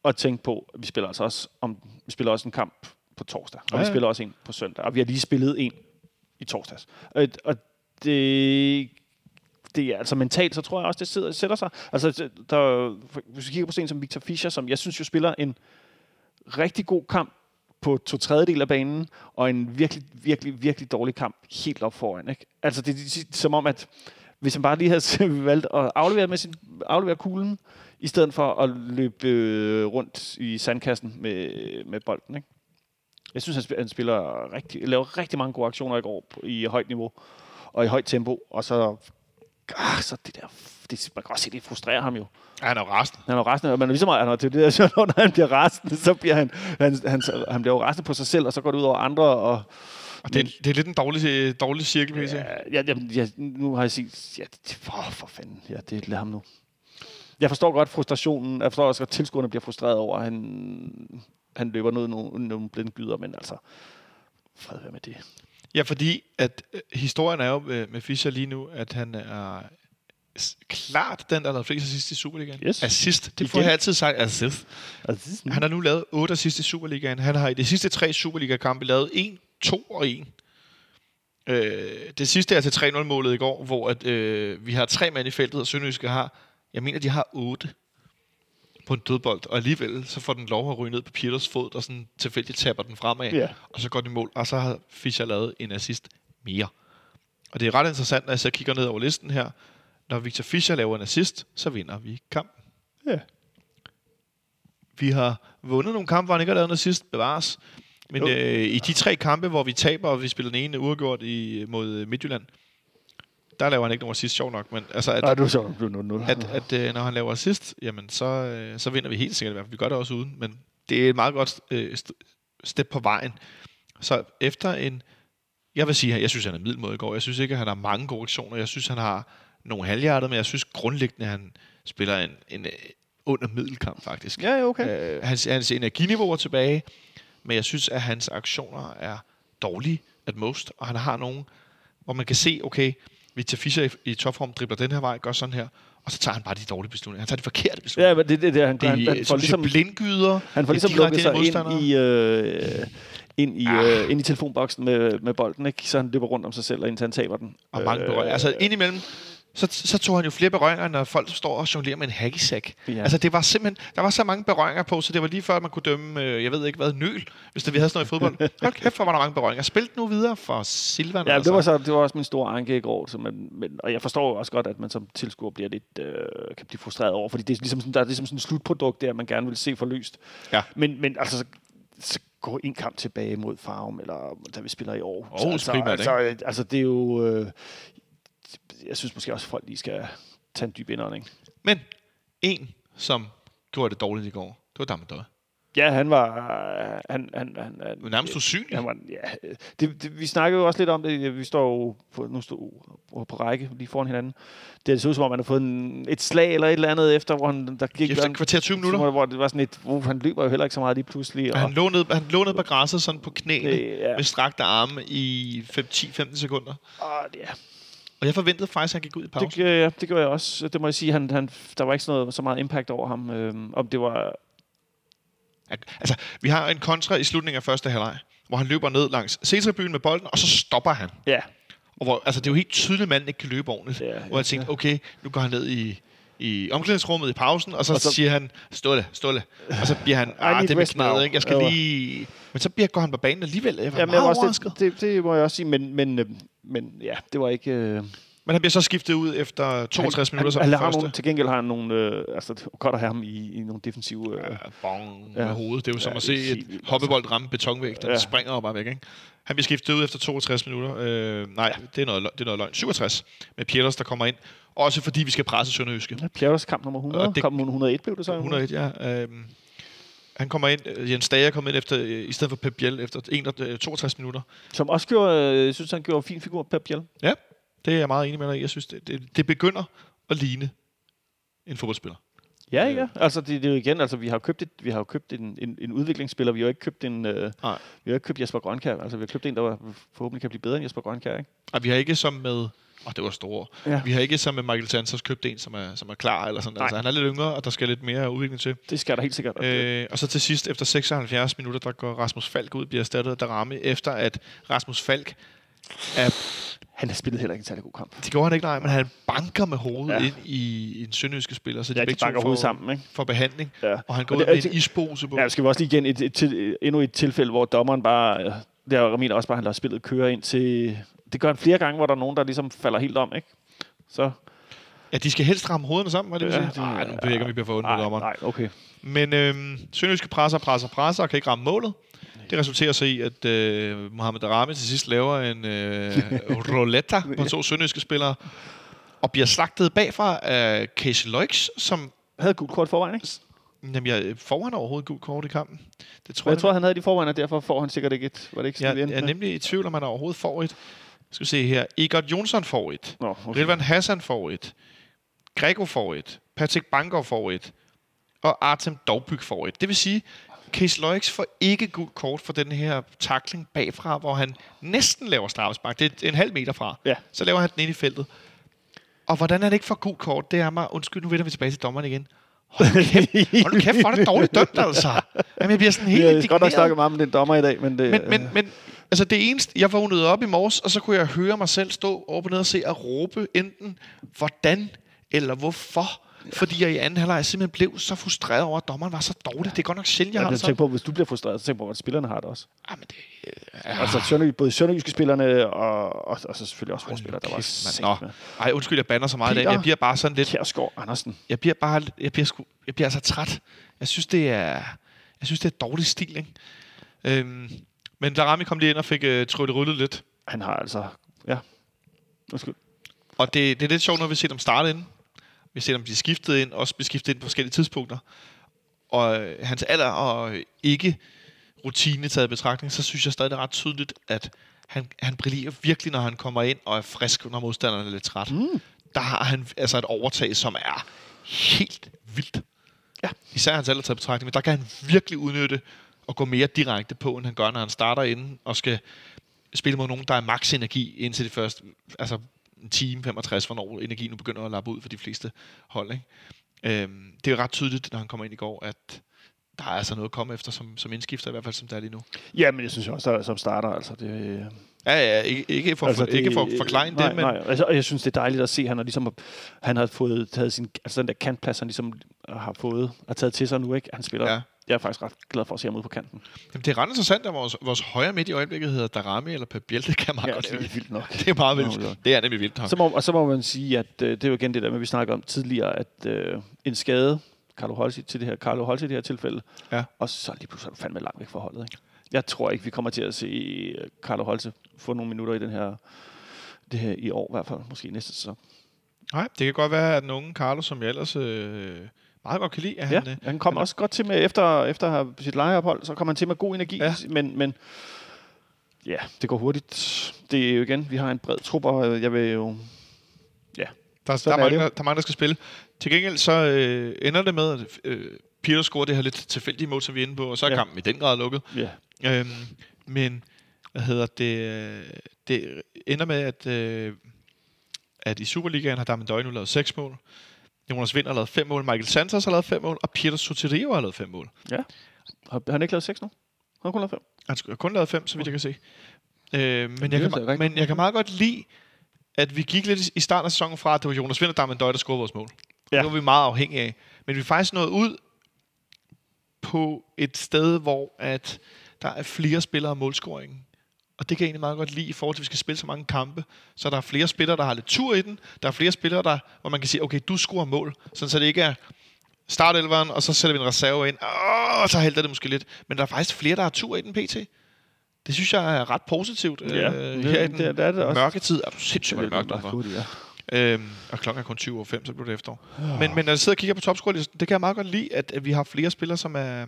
at tænke på, at vi spiller altså også, vi spiller også en kamp på torsdag, og vi spiller også en på søndag, og vi har lige spillet en i torsdags. Og det det er altså mentalt, så tror jeg også, det sidder, sætter sig. Altså, der, hvis vi kigger på sådan som Viktor Fischer, som jeg synes jo spiller en rigtig god kamp på 2/3 af banen, og en virkelig, virkelig, virkelig dårlig kamp helt op foran. Ikke? Altså, det er som om, at hvis han bare lige havde valgt at aflevere kuglen, i stedet for at løbe rundt i sandkassen med bolden. Ikke? Jeg synes, han spiller laver rigtig mange gode aktioner i går i højt niveau og i højt tempo, og så det der, man kan også se, det frustrerer ham jo. Ja, han er jo rasende. Men ligesom når han bliver rasende, så bliver han bliver jo rasende på sig selv, og så går det ud over andre. Og det er lidt en dårlig cirkel, PC. Ja, nu har jeg set, for fanden, det lader ham nu. Jeg forstår godt frustrationen, jeg forstår også, at tilskuerne bliver frustreret over, at han løber ned nogle blinde gyder, men altså, fred være med det. Ja, fordi at historien er jo med Fischer lige nu, at han er klart den, der lavede flest assist i Superligaen. Yes. Assist, det får jeg altid sagt. Assist. Han har nu lavet 8 assist i Superligaen. Han har i de sidste 3 Superliga-kampe lavet 1, 2 og 1. Det sidste er til 3-0-målet i går, hvor at, vi har 3 mand i feltet, og Sønderjyske har, jeg mener, de har 8 på en dødbold, og alligevel så får den lov at ryge ned på Pjellers fod, og sådan tilfældigt tapper den fremad, og så går den i mål, og så har Fischer lavet en assist mere. Og det er ret interessant, når jeg så kigger ned over listen her. Når Viktor Fischer laver en assist, så vinder vi kampen. Ja. Vi har vundet nogle kampe, hvor han ikke har lavet en assist, bevares. Men i de 3 kampe, hvor vi taber, og vi spiller den ene uafgjort mod Midtjylland, der laver han ikke nogen assist, sjov nok, men altså at, nej, du så blev 0-0. At når han laver assist, jamen så vinder vi helt sikkert i hvert fald. Vi gør det også uden, men det er et meget godt step på vejen. Så efter jeg vil sige, jeg synes han er middelmåde i går. Jeg synes ikke at han har mange gode aktioner. Jeg synes han har nogle halvhjertede, men jeg synes grundlæggende at han spiller en under middelkamp faktisk. Ja, okay. Hans energiniveau er tilbage, men jeg synes at hans aktioner er dårlige at most, og han har nogle, hvor man kan se okay, Victor Fischer i topform dribler den her vej, gør sådan her, og så tager han bare de dårlige beslutninger. Han tager de forkerte beslutninger. Ja, men det han får ligesom blindgyder. Han får ligesom lukket sig ind i telefonboksen med bolden, ikke? Så han løber rundt om sig selv, og indtil han taber den. Og mange berøringer. Altså indimellem, så tog han jo flere berøringer, når folk står og jonglerer med en hacksack. Ja. Altså det var simpelthen, der var så mange berøringer på, så det var lige før, at man kunne dømme, jeg ved ikke hvad, nøl, hvis vi havde sådan noget i fodbold. Hold kæft, hvor var der mange berøringer. Spil nu videre for Silvan. Ja, det var også min store anke i går, og jeg forstår også godt, at man som tilskuer bliver lidt, kan blive frustreret over, fordi det er ligesom, der er ligesom sådan et slutprodukt der, man gerne vil se forløst. Ja. Men altså, så går en kamp tilbage mod Farum, eller da vi spiller i Aarhus. Altså det er jo... jeg synes måske også, at folk lige skal tage en dyb indånding. Men en, som gjorde det dårligt i går, det var Dame N'Doye. Ja, han var... Han nærmest usynlig. Han var, ja, vi snakkede jo også lidt om det. Vi står jo på række lige foran hinanden. Det så ud som om, han har fået et slag eller et eller andet efter, hvor han... Der gik efter et kvarter 20 minutter? Hvor det var sådan et... han løber jo heller ikke så meget lige pludselig. Og han lå ned på græsset sådan på knæene med strakte arme i 10-15 sekunder. Ja... Og jeg forventede faktisk, at han gik ud i pausen. Det gjorde jeg også. Det må jeg sige, han der var ikke sådan noget, så meget impact over ham. Om det var... Altså, vi har en kontra i slutningen af første halvleg, hvor han løber ned langs C-tribunen med bolden, og så stopper han. Ja. Og hvor, altså, det er jo helt tydeligt, at manden ikke kan løbe ordentligt. Ja, hvor jeg tænkte, okay, nu går han ned i omklædningsrummet i pausen, og så siger han, Ståle. Og så bliver han, det er knæet, ikke? Jeg skal lige... Men så går han på banen alligevel. Jeg var meget overrasket. Det må jeg også sige, men ja, det var ikke... Men han bliver så skiftet ud efter 62 minutter som den første. Til gengæld har han nogle... altså, det er godt at have ham i nogle defensive... med hovedet. Det er jo som at se et hoppebold ramme betonvæg, der springer og bare væk, ikke? Han bliver skiftet ud efter 62 minutter. Det er noget løgn. 67 med Pjellers, der kommer ind. Også fordi vi skal presse Sønderjyske. Ja, Pjellers kamp nummer 100. Kamp nummer 101 blev det så. 101, ja. Han kommer ind, Jens Dager kommer ind efter, i stedet for Pep Biel efter 62 minutter. Som også gjorde, jeg synes, han gjorde en fin figur, Pep Biel. Ja, det er jeg meget enig med dig i. Jeg synes, det begynder at ligne en fodboldspiller. Ja. Altså det er jo igen, altså vi har købt en udviklingsspiller. Vi har jo ikke købt vi har ikke købt Jesper Grønkjær. Altså vi har købt en, der forhåbentlig kan blive bedre end Jesper Grønkjær, ikke? Og vi har ikke som med det var store. Ja. Vi har ikke som med Michael Santos købt en, som er klar eller sådan. Altså, han er lidt yngre, og der skal lidt mere udvikling til. Det skal der helt sikkert. Og så til sidst efter 76 minutter, der går Rasmus Falk ud, bliver erstattet af Daramy, efter at Rasmus Falk Han har spillet heller ikke en særlig god kamp. Det går han ikke, nej, men han banker med hovedet ind i en sønderjyske spiller, så de begge banker hovedet sammen, ikke? For behandling, og han går ud med en ispose på. Ja, skal vi også lige igen endnu et tilfælde, hvor dommeren bare, der Ramil også bare, han lader spillet køre ind til, det gør han flere gange, hvor der er nogen, der ligesom falder helt om, ikke? Så... Ja, de skal helst ramme hovederne sammen, hvad det vil sige? Nej, nu bliver ikke, om vi bliver forundet med dommeren. Nej, okay. Men sønderjyske presser, og kan ikke ramme målet. Det resulterer så i, at Mohamed Rami til sidst laver en roulette på to sønderjyske spillere, og bliver slagtet bagfra af Kees Luijckx, som... Havde gult kort forvejen, ikke? Jamen, får han overhovedet gult kort i kampen? Det tror jeg tror, han havde de forvejen, og derfor får han sikkert ikke et. Var det ikke sådan, det endte med? Jeg er nemlig i tvivl, om han overhovedet får et. Skal vi se her. Igor Jonsson får et. Okay. Rilvan Hassan får et. Grego får et. Patrick Banger får et. Og Artem Dovbyk får et. Det vil sige... Kees Luijckx får ikke gult kort for den her tackling bagfra, hvor han næsten laver straffespark. Det er en halv meter fra. Ja. Så laver han den ind i feltet. Og hvordan er det ikke for gult kort? Det er mig. Undskyld, nu vender vi tilbage til dommeren igen. Hold nu kæft, for det dårligt dømt, altså. Jamen, jeg bliver sådan helt indigneret. Det er godt at snakke meget om den dommer i dag, men det... Men altså det eneste, jeg vågnede op i morges, og så kunne jeg høre mig selv stå over på ned og se og råbe enten hvordan eller hvorfor. Fordi jeg i anden halvleg simpelthen blev så frustreret over, at dommeren var så dårlig. Det er godt nok sjældent, jeg har det sådan. Tænk på, hvis du bliver frustreret, så tænk på, hvordan spillerne har det også. Jamen det... Altså både sønderjyske spillerne, og så selvfølgelig også forspillere, der var sænkt med. Ej, undskyld, jeg bander så meget i dag. Jeg bliver bare sådan lidt... Kjærsgaard Andersen. Jeg bliver så træt. Jeg synes, det er dårlig stil, ikke? Men Daramy kom lige ind og fik trylleryllet lidt. Han har altså... Ja. Undskyld. Og det er lidt sjovt, når vi ser dem starte inden. Vi ser, om de er skiftet ind, også beskiftet ind på forskellige tidspunkter. Og hans alder og ikke rutine taget i betragtning, så synes jeg stadig ret tydeligt, at han brillerer virkelig, når han kommer ind og er frisk, når modstanderne er lidt træt. Mm. Der har han altså et overtag, som er helt vildt. Ja. Især hans alder taget i betragtning, men der kan han virkelig udnytte og gå mere direkte på, end han gør, når han starter inden og skal spille mod nogen, der er maks energi indtil det første... Altså, en time, 65, hvornår energien nu begynder at lappe ud for de fleste hold, ikke? Det er jo ret tydeligt, når han kommer ind i går, at der er altså noget at komme efter, som indskifter, i hvert fald som der er lige nu. Ja, men jeg synes også, der, som starter, altså det... Ja, ikke for altså at forklare det, men... Nej, altså, og jeg synes, det er dejligt at se, han har fået taget sin... Altså den der kantplads, han ligesom har fået og taget til sig nu, ikke? Han spiller... Ja. Jeg er faktisk ret glad for at se ham ude på kanten. Jamen, det er ret interessant, at vores højre midt i øjeblikket hedder Daramy eller Pep Biel. Det kan man godt lide. Det er vildt nok. Det er meget vildt. Ja. Det er nemlig vildt nok. Så må man sige, at det er jo igen det der med, vi snakkede om tidligere, at en skade, Carlo Holse i det her tilfælde, ja. Og så lige pludselig er du fandme langt væk fra holdet. Ikke? Jeg tror ikke, vi kommer til at se Carlo Holse få nogle minutter i det her i år, i hvert fald måske næste sæson. Nej, det kan godt være, at den unge Carlo, som jeg ellers... meget godt kan lide, at han kom også godt til med efter at have sit lejeophold, så kom han til med god energi, men ja, det går hurtigt. Det er jo igen, vi har en bred trup, og jeg vil jo... Ja, der er mange, der skal spille. Til gengæld så ender det med, at Pjellers scorer det her lidt tilfældige mål, som vi er inde på, og så er kampen i den grad lukket. Ja. Men, det ender med, at i Superligaen har Dame N'Doye nu lavet 6 mål. Jonas Vinder har lavet 5 mål, Michael Santos har lavet 5 mål, og Peter Sotirio har lavet 5 mål. Ja. Har han ikke lavet 6 nu? Han har kun lavet 5. Han har kun lavet 5, så vidt jeg kan se. Men jeg kan meget godt lide, at vi gik lidt i starten af sæsonen fra, at det var Jonas Vinder, Dame N'Doye, der scorede vores mål. Ja. Det var vi meget afhængige af. Men vi er faktisk nået ud på et sted, hvor at der er flere spillere af målscoringen. Og det kan jeg egentlig meget godt lide i forhold til, at vi skal spille så mange kampe. Så der er flere spillere, der har lidt tur i den. Der er flere spillere, hvor man kan sige, okay, du scorer mål. Sådan så det ikke er startelveren, og så sætter vi en reserve ind. Og så hælder det måske lidt. Men der er faktisk flere, der har tur i den pt. Det synes jeg er ret positivt. Ja, her i den det mørke tid. Er du sindssygt mørkt derfor? Ja. Og klokken er kun 20:05, så bliver det efterår. Ja. Men når jeg sidder og kigger på topscorerlisten, det kan jeg meget godt lide, at vi har flere spillere, som er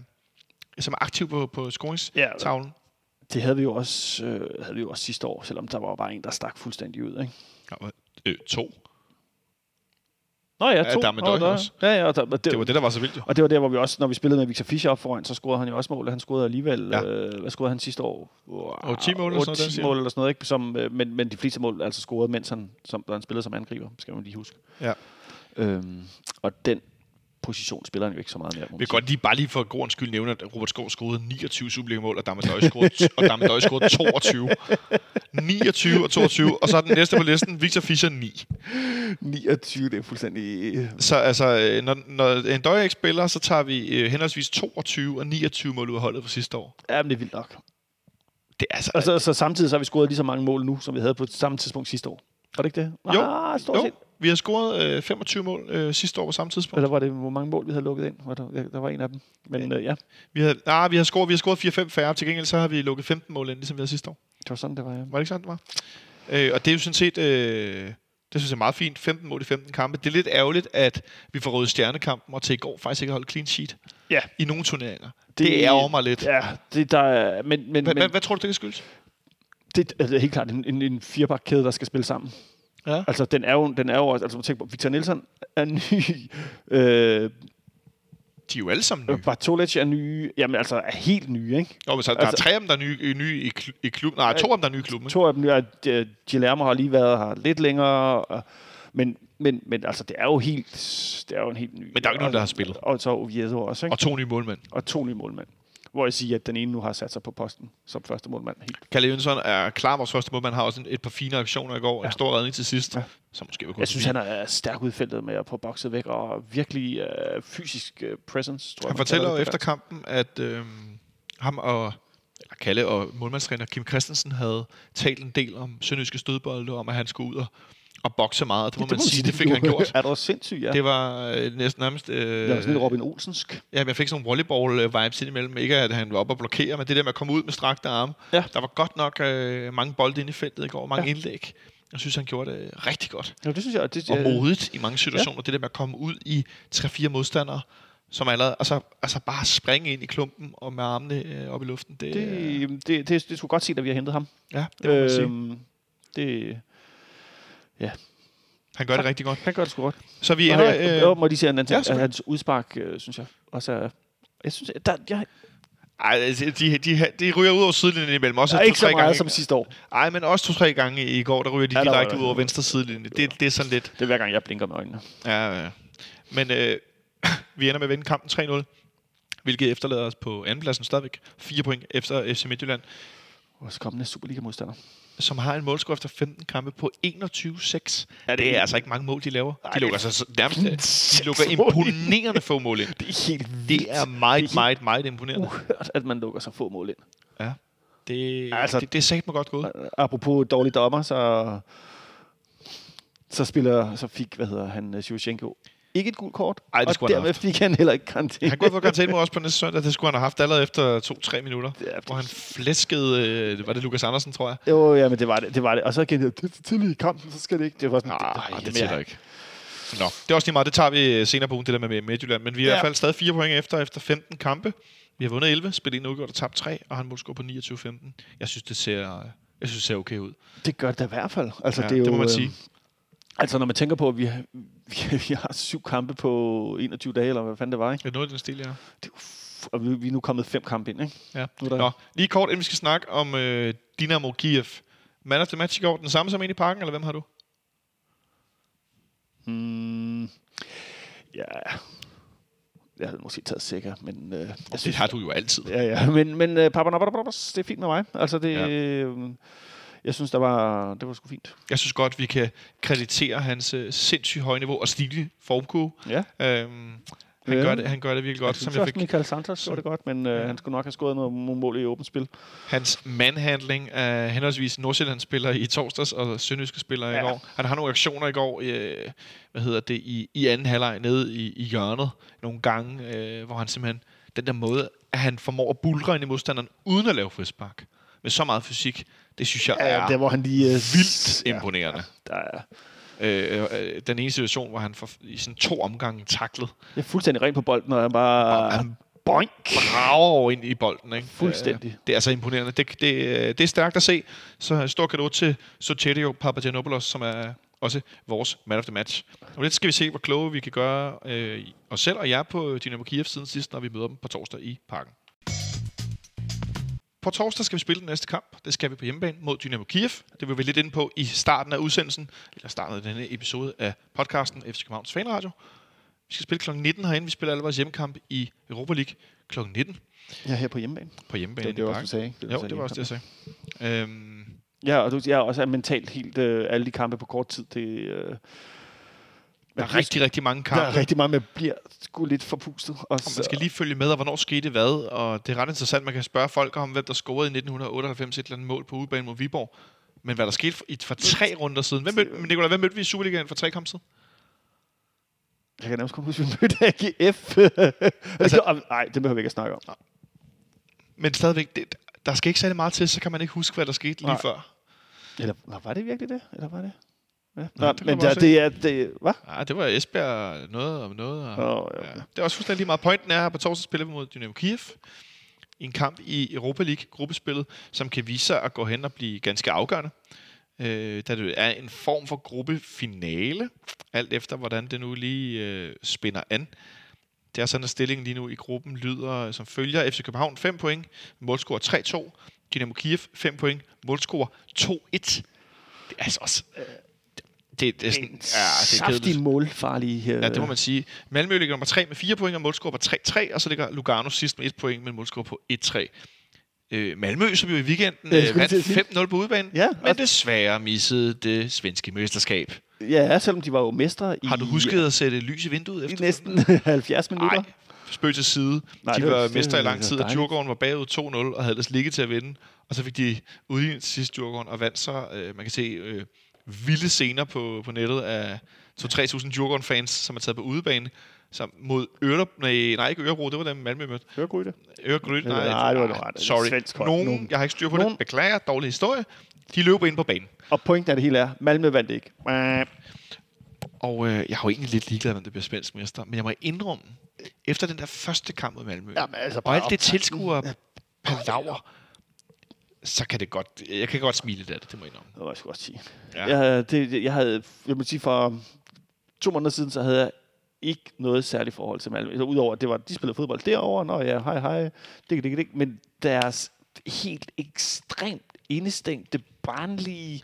aktive på scoringstavlen. Ja. Det havde vi jo også, sidste år, selvom der var bare en, der stak fuldstændig ud, ikke? Ja, 2. Nå ja, 2. Det var det, der var så vildt. Jo. Og det var der, hvor vi også, når vi spillede med Viktor Fischer op foran, så scorede han jo også mål, og han scorede alligevel, hvad scorede han sidste år? 10 mål eller sådan noget, ikke? Som, men de fleste mål altså scorede, mens han spillede som angriber, skal man lige huske. Ja. Og den position spiller han jo ikke så meget mere. Vi kan godt bare lige for grund skyld nævne, at Robert Skov scorede 29 Superliga-mål, og Dame N'Doye scorede 22. 29 og 22, og så er den næste på listen, Viktor Fischer 9. 29, det er fuldstændig... Så altså, når N'Doye ikke spiller, så tager vi henholdsvis 22 og 29 mål ud af holdet fra sidste år. Jamen, det er vildt nok. Det er altså... Så samtidig så har vi scoret lige så mange mål nu, som vi havde på samme tidspunkt sidste år. Var det ikke det? Jo. Vi har scoret 25 mål sidste år på samme tidspunkt. Eller var det, hvor mange mål vi havde lukket ind? Der var en af dem. Men ja. Vi har scoret 4-5 færre. Til gengæld så har vi lukket 15 mål ind, ligesom vi havde sidste år. Det var sådan, det var, ja. Var det ikke sådan, det var? Og det er jo sådan set... Det synes jeg er meget fint. 15 mål i 15 kampe. Det er lidt ærgerligt, at vi får Røde Stjernekampen, og til i går faktisk ikke holdt clean sheet i nogle turneringer. Det ærger mig lidt. Ja, det der... Men hvad tror du, det kan skyldes? Det er helt klart en firebakkæde, der skal spille sammen. Ja. Altså, den er jo også... Altså, tænk på, Victor Nelsson er ny. De er jo alle sammen nye. Bartolec er nye. Jamen, altså, er helt nye, ikke? Jo, men så altså, der er tre af dem, der er nye i klubben. Nej, to af dem, der er nye i klubben. To af dem, der Guillermo har lige været her lidt længere. Men altså, det er jo en helt ny... Men der er jo ikke nogen, der har spillet. Og så Oviedo også, ikke? Og to nye målmænd. Hvor jeg siger, at den ene nu har sat sig på posten som første målmand. Kalle Jønsson er klar, vores første målmand har også et par fine aktioner i går. Ja. En stor redning til sidst. Ja. Så måske jeg synes, han er stærk udfældet med at få bokset væk og virkelig fysisk presence. Tror han fortæller jo efter kampen, at Kalle og målmandstræner Kim Christensen havde talt en del om sønderjyske stødbolde, om at han skulle ud og bokse meget. Det må man sige, det fik han gjort. Er det også sindssygt, ja. Det var næsten nærmest... det var sådan lidt Robin Olsensk. Ja, men jeg fik sådan nogle volleyball-vibes indimellem. Ikke at han var oppe og blokere, men det der med at komme ud med strakte arme. Ja. Der var godt nok mange bolde inde i feltet i går, mange indlæg. Jeg synes, han gjorde det rigtig godt. Ja, det synes jeg. Det, og modigt i mange situationer. Ja. Det der med at komme ud i 3-4 modstandere, som allerede... Altså bare springe ind i klumpen og med armene op i luften. Det skulle godt se, at vi har hentet ham. Ja, det må man sige. Ja. Han gør det rigtig godt. Han gør det sgu godt. Så vi ender... Jeg må lige sige en anden ting. Hans udspark, synes jeg, også er... Jeg synes, at der... De ryger ud over sidelinjen imellem. Også ikke så meget som sidste år. Nej, men også 2-3 gange i går, der ryger de direkte ud over venstre sidelinje. Det er sådan lidt... Det er hver gang, jeg blinker med øjnene. Ja. Men vi ender med at vinde kampen 3-0, hvilket efterlader os på andenpladsen stadigvæk. 4 point efter FC Midtjylland. Vores kommende Superliga-modstander, som har en målscore efter 15 kampe på 21-6. Ja, det er altså ikke mange mål, de laver. De lukker altså nærmest de lukker imponerende få mål ind. Det er helt vildt. Det er meget imponerende. Uhørt, at man lukker så få mål ind. Ja. Det er sagt mig godt gået. Apropos dårlige dommer, så fik, Sjusjenko ikke et gult kort. Ej, og dermed fik han heller ikke karantæne. Han kunne få karantæne mod os på næste søndag. Det skulle han have haft allerede efter 2-3 minutter. Hvor han flæskede... var det Lukas Andersen, tror jeg? Jo, ja, men det var det. Og så igen, det er tidligt i kampen, så skal det ikke. Det var sådan... Nej, det tæller ikke. Nå, det er også lige meget. Det tager vi senere på ugen, det der med Midtjylland. Men vi er i hvert fald stadig 4 point efter 15 kampe. Vi har vundet 11, spillet 1 udgjort og tabt 3, og han måtte score på 29-15. Jeg synes, det ser okay ud. Det gør det da i hvert fald. Altså, ja, det må man sige. Altså, når man tænker på, at vi har 7 kampe på 21 dage, eller hvad fanden det var, ikke? Ja, noget i den stil, ja. Og vi er nu kommet 5 kampe ind, ikke? Ja. Nå, lige kort, inden vi skal snakke om Dynamo Kiev. Man of the match i går, den samme som en i parken, eller hvem har du? Jeg havde måske taget sikker, men... det har du jo altid. Ja, men Papagianopoulos, det er fint med mig. Altså, det... Ja. Jeg synes, det var sgu fint. Jeg synes godt, vi kan kreditere hans sindssygt høje niveau og stigende formkurve. Ja. Han gør det virkelig godt. Jeg synes også, Michael Santos gjorde det godt, men han skulle nok have skåret nogle mål i åbent spil. Hans manhandling af henholdsvis Nordsjælland-spillere i torsdags og sønderjyske spillere i går. Han har nogle aktioner i går i anden halvleg nede i hjørnet nogle gange, hvor han simpelthen den der måde, at han formår at bulre ind i modstanderen uden at lave frispark. Med så meget fysik, det synes jeg er der, hvor han lige, vildt imponerende. Ja, der er. Den ene situation, hvor han i sådan 2 omgange taklede. Jeg er fuldstændig ren på bolden, og han bare brager over ind i bolden. Ikke? Fuldstændig. Det er så imponerende. Det er stærkt at se. Så stor cadeau til Sotirio Papagianopoulos, som er også vores man of the match. Og lidt skal vi se, hvor kloge vi kan gøre os selv og jer på Dynamo Kiev siden sidst, når vi møder dem på torsdag i parken. På torsdag skal vi spille den næste kamp. Det skal vi på hjemmebane mod Dynamo Kiev. Det vil vi lidt ind på i starten af udsendelsen, eller starten af denne episode af podcasten FC Københavns Fanradio. Vi skal spille kl. 19 herinde. Vi spiller alle vores hjemmekamp i Europa League kl. 19. Ja, her på hjemmebane. På hjemmebane. Det var det, du sagde. Jo, det var også det, jeg sagde. Ja, og jeg også er mentalt helt alle de kampe på kort tid. Der er rigtig mange kampe. Der er rigtig mange, man bliver sgu lidt forpustet. Og man skal lige følge med, og hvornår skete hvad. Og det er ret interessant, man kan spørge folk om, hvem der scorede i 1998 et eller andet mål på udebane mod Viborg. Men hvad der skete for 3 runder siden. Hvem mødte vi i Superligaen for 3 kampe siden? Jeg kan nærmest komme huske, at vi mødte AGF. Altså, nej, det behøver vi ikke at snakke om. Nej. Men stadigvæk, der skal ikke særlig meget til, så kan man ikke huske, hvad der skete lige før. Eller var det virkelig det? Eller var det? Ja. Nå, det men det er... Hvad? Nej, det var Esbjerg noget om noget. Og, ja. Det er også fuldstændig lige meget. Pointen er her på torsdag spiller vi mod Dynamo Kiev. I en kamp i Europa League gruppespillet, som kan vise sig at gå hen og blive ganske afgørende. Da det er en form for gruppefinale, alt efter hvordan det nu lige spænder an. Det er sådan, at stillingen lige nu i gruppen lyder som følger. FC København 5 point, målscore 3-2. Dynamo Kiev 5 point, målscore 2-1. Det er altså også... Det er sådan, en saftig målfarlig... Ja, det må man sige. Malmø ligger nummer 3 med 4 point, og målscore på 3-3, og så ligger Lugano sidst med 1 point, men målscore på 1-3. Malmø, som jo i weekenden vandt 5-0 på udebanen, ja, men desværre missede det svenske mesterskab. Ja, selvom de var jo mestre i... Har du husket at sætte lys i vinduet efter? I næsten 70 minutter. Nej, spøg til side. Nej, de var mestre i lang tid, og Djurgården var bagud 2-0, og havde deres ligget til at vinde. Og så fik de udlignet sidst Djurgården, og vandt så, man kan se... vilde scener på nettet af 2-3.000 Djurgården-fans, som er taget på udebane, som mod ikke Örebro, det var dem Malmø mødte. Örebro, nej, det var det. Sorry. Nogen, jeg har ikke styr på det. Beklager, dårlig historie. De løber ind på banen. Og pointen af det hele er, Malmø vandt ikke. Og jeg har jo egentlig lidt ligeglad, om det bliver svensk mester, men jeg må indrømme, efter den der første kamp mod Malmø, jamen, altså, og alt det tilskuer palaver, så kan det godt... Jeg kan godt smile lidt af det, det må jeg indrømme. Det må jeg sgu godt sige. Ja. Jeg må sige, for 2 måneder siden, så havde jeg ikke noget særligt forhold til Malmø. Så udover, at det var, de spillede fodbold derovre, nå ja, hej, det. Men deres helt ekstremt indestængte, barnlige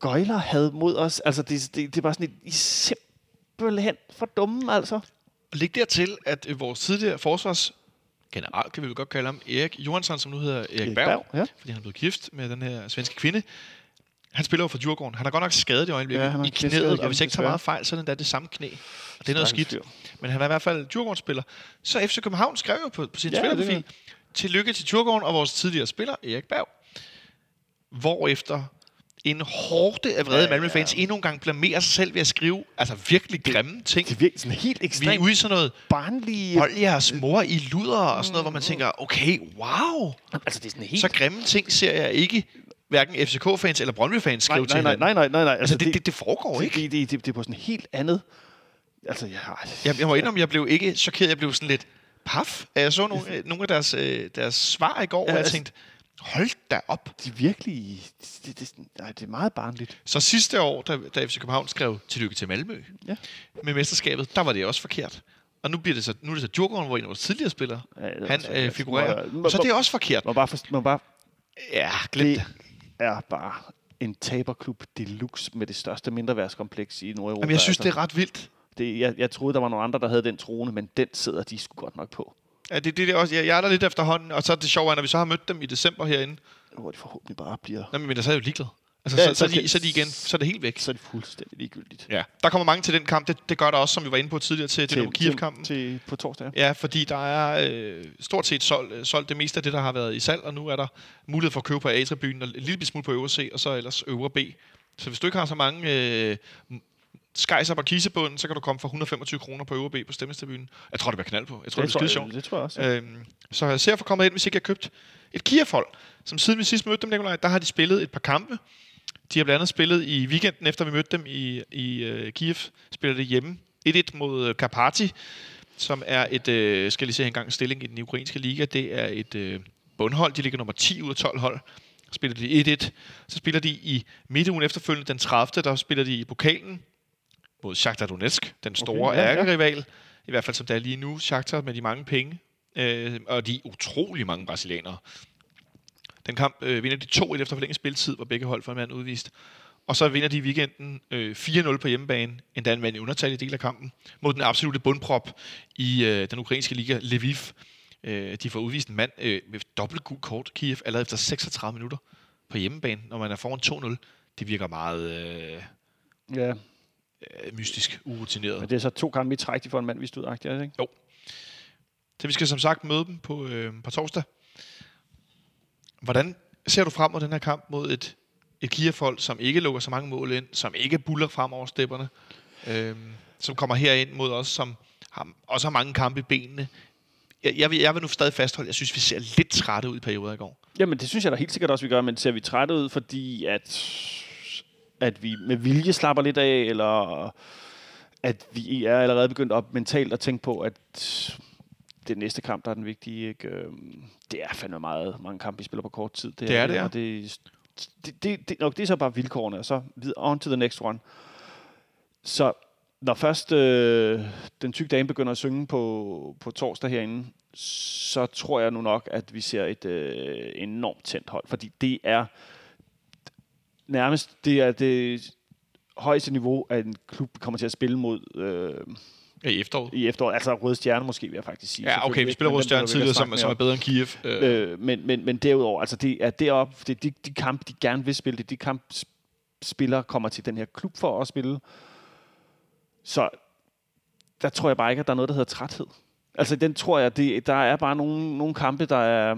gøjler havde mod os. Altså, det er bare sådan et... I simpelthen for dumme, altså. Læg dertil, at vores tidligere forsvars... generelt kan vi godt kalde ham Erik Johansson, som nu hedder Erik Berg, ja. Fordi han er blevet gift med den her svenske kvinde. Han spiller over for Djurgården. Han har godt nok skadet i øjeblikket i knæet, og hvis ikke tager meget fejl, så er den der det samme knæ. Og det er noget skidt. Men han er i hvert fald Djurgården-spiller. Så FC København skrev jo på sin spillerprofil, tillykke til Djurgården og vores tidligere spiller, Erik Berg. Hvorefter en horde af vrede Malmø-fans endnu en gang blamerer sig selv ved at skrive altså virkelig grimme ting. Det er virkelig sådan helt ekstremt. Vi er ude i sådan noget barnlige... Hold jeres mor i luder og sådan noget, hvor man tænker, okay, wow. Altså, det er sådan helt... Så grimme ting ser jeg ikke hverken FCK-fans eller Brøndby-fans skrive til hinanden. Nej. Altså, det foregår ikke. Det er på sådan helt andet... Altså, jeg må indrømme, jeg blev ikke chokeret. Jeg blev sådan lidt paf. Jeg så nogle af deres svar i går, og jeg tænkte... Hold da op. De er virkelig... Det er meget barnligt. Så sidste år, da FC København skrev tillykke til Malmø med mesterskabet, der var det også forkert. Og nu, bliver det så, nu er det så Djurgården, hvor en af vores tidligere spillere, han figurerer. Så det er også forkert. Man bare... Ja, glem det. Det er bare en taberklub deluxe med det største mindreværdskompleks i Nordeuropa. Jamen, jeg synes, det er ret vildt. Jeg troede, der var nogle andre, der havde den troende, men den sidder de sgu godt nok på. Ja, det er også. Jeg er der lidt efterhånden, og så er det sjovt, at når vi så har mødt dem i december herinde... Hvor de forhåbentlig bare bliver... Jamen, men der er jo ligeglad. Altså, ja, så er de igen, så er det helt væk. Så er det fuldstændig ligegyldigt. Ja, der kommer mange til den kamp. Det gør der også, som vi var inde på tidligere, til Dynamo Kiev-kampen. På torsdag, ja. Fordi der er stort set solgt det meste af det, der har været i salg, og nu er der mulighed for at købe på A-tribunen, og en lille smule på øvre C, og så ellers øvre B. Så hvis du ikke har så mange... skejser på kisebunden, så kan du komme for 125 kroner på ØB på stemmestabunen. Jeg tror, det bliver knald på. Jeg tror, det bliver skide sjovt. Det tror jeg også, ja. Så jeg ser for kommet ind, hvis ikke jeg har købt et Kiev-hold, som siden vi sidst mødte dem, Nikolaj, der har de spillet et par kampe. De har blandt andet spillet i weekenden, efter vi mødte dem i Kiev, spiller det hjemme 1-1 mod Karpaty, som er et, skal lige se engang, stilling i den ukrainske liga. Det er et bundhold. De ligger nummer 10 ud af 12 hold. Spiller de 1-1. Så spiller de i midtugen efterfølgende den 30. Der spiller de i pokalen mod Shakhtar Donetsk, den store ærkerival, i hvert fald som der er lige nu, Shakhtar med de mange penge, og de utrolig mange brasilianere. Den kamp vinder de 2-1 efter forlænget spilletid, hvor begge hold for en mand udvist. Og så vinder de i weekenden 4-0 på hjemmebane, endda en mand i undertal i del af kampen, mod den absolute bundprop i den ukrainske liga, Lviv. De får udvist en mand med dobbelt gul kort, Kiev, allerede efter 36 minutter. på hjemmebane, når man er foran 2-0. Det virker meget mystisk, urutineret. Men det er så 2 gange i træk, de får en mand vist udagtigt, ikke? Jo. Så vi skal som sagt møde dem på torsdag. Hvordan ser du frem mod den her kamp mod et Kiev-hold, som ikke lukker så mange mål ind, som ikke buller frem over stepperne, som kommer herind mod os, som også har mange kampe i benene? Jeg vil nu stadig fastholde, jeg synes, vi ser lidt trætte ud i perioder i går. Jamen, det synes jeg da helt sikkert også, vi gør, men ser vi trætte ud, fordi at vi med vilje slapper lidt af, eller at vi er allerede begyndt op mentalt at tænke på, at det næste kamp, der er den vigtige, ikke? Det er fandme meget mange kampe, vi spiller på kort tid. Det er det. Det er så bare vilkårene, og så on to the next one. Så når først den tykke dame begynder at synge på torsdag herinde, så tror jeg nu nok, at vi ser et enormt tændt hold. Fordi det er nærmest det højeste niveau, at en klub kommer til at spille mod i efteråret. Altså Røde Stjerner måske, vil jeg faktisk sige. Ja, okay, vi spiller Røde Stjerner tidligere, som er bedre end Kiev. Men derudover, altså det er deroppe, det er de kampe, de gerne vil spille, det er de kampspillere kommer til den her klub for at spille. Så der tror jeg bare ikke, at der er noget, der hedder træthed. Altså den tror jeg, der er bare nogle kampe, der er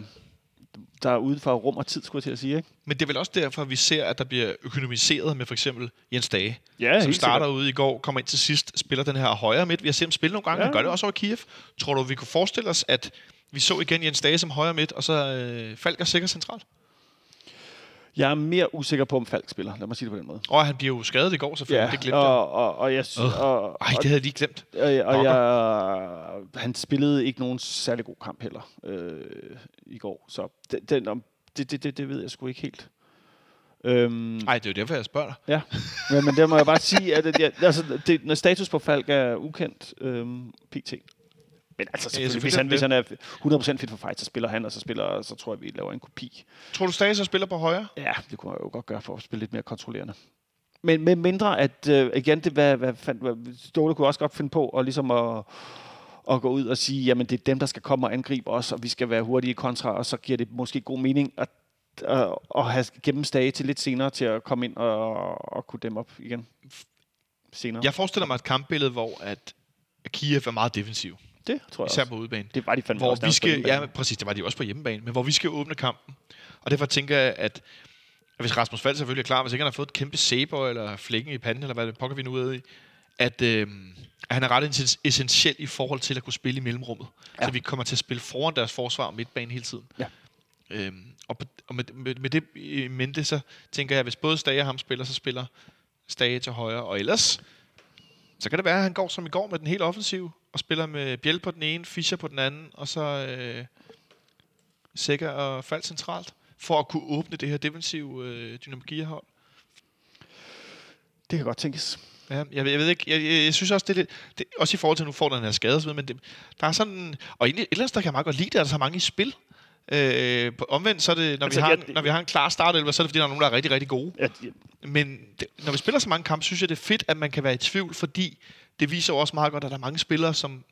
uden for rum og tid, skulle jeg til at sige. Ikke? Men det er vel også derfor, at vi ser, at der bliver økonomiseret med for eksempel Jens Dager, som starter ude i går, kommer ind til sidst, spiller den her højre midt. Vi har set ham spille nogle gange, han gør det også over Kiev. Tror du, vi kunne forestille os, at vi så igen Jens Dager som højre midt, og så Falk er sikkert centralt? Jeg er mere usikker på, om Falk spiller. Lad mig sige det på den måde. Og han bliver jo skadet i går, selvfølgelig. Ja, det glemte jeg. Ej, det havde jeg lige glemt. Han spillede ikke nogen særlig god kamp heller i går. Så det ved jeg sgu ikke helt. Det er jo derfor, jeg spørger dig. Ja, men der må jeg bare sige, at når status på Falk er ukendt, pt. Men altså, hvis han er 100% fit for fight, så spiller han, og så tror jeg, vi laver en kopi. Tror du stadig, så spiller på højre? Ja, det kunne jeg jo godt gøre for at spille lidt mere kontrollerende. Men med mindre, at igen, Ståle kunne også godt finde på, og ligesom at gå ud og sige, jamen det er dem, der skal komme og angribe os, og vi skal være hurtige i kontra, og så giver det måske god mening at have gennemstage til lidt senere, til at komme ind og kunne dem op igen senere. Jeg forestiller mig et kampbillede, hvor at Kiev er meget defensiv. Det tror jeg især også. På udebane. Det var de fandme også på hjemmebane. Ja, præcis, det var de også på hjemmebane, men hvor vi skal åbne kampen. Og derfor tænker jeg, at hvis Rasmus Falk selvfølgelig er klar, hvis ikke han har fået et kæmpe sæber eller flækken i panden, eller hvad det pokker vi nu er i, at han er ret essentiel i forhold til at kunne spille i mellemrummet. Ja. Så vi kommer til at spille foran deres forsvar og midtbane hele tiden. Ja. Og med det i mente, så tænker jeg, at hvis både Stage og ham spiller, så spiller Stage til højre, og ellers så kan det være, at han går som i går med den helt offensive, og spiller med Biel på den ene, Fischer på den anden, og så Sækker og Falk centralt, for at kunne åbne det her defensive Dynamo Kiev-hold. Det kan godt tænkes. Ja, jeg ved ikke, jeg synes også, det også i forhold til, nu får den her skade, men der er sådan, og egentlig et eller andet, der kan jeg meget godt lide, at der er så mange i spil. Omvendt, så er det, når vi har en klar startelver, så er det, fordi der er nogen, der er rigtig, rigtig gode. Men når vi spiller så mange kampe, synes jeg, det er fedt, at man kan være i tvivl, fordi det viser også meget godt, at der er mange spillere, som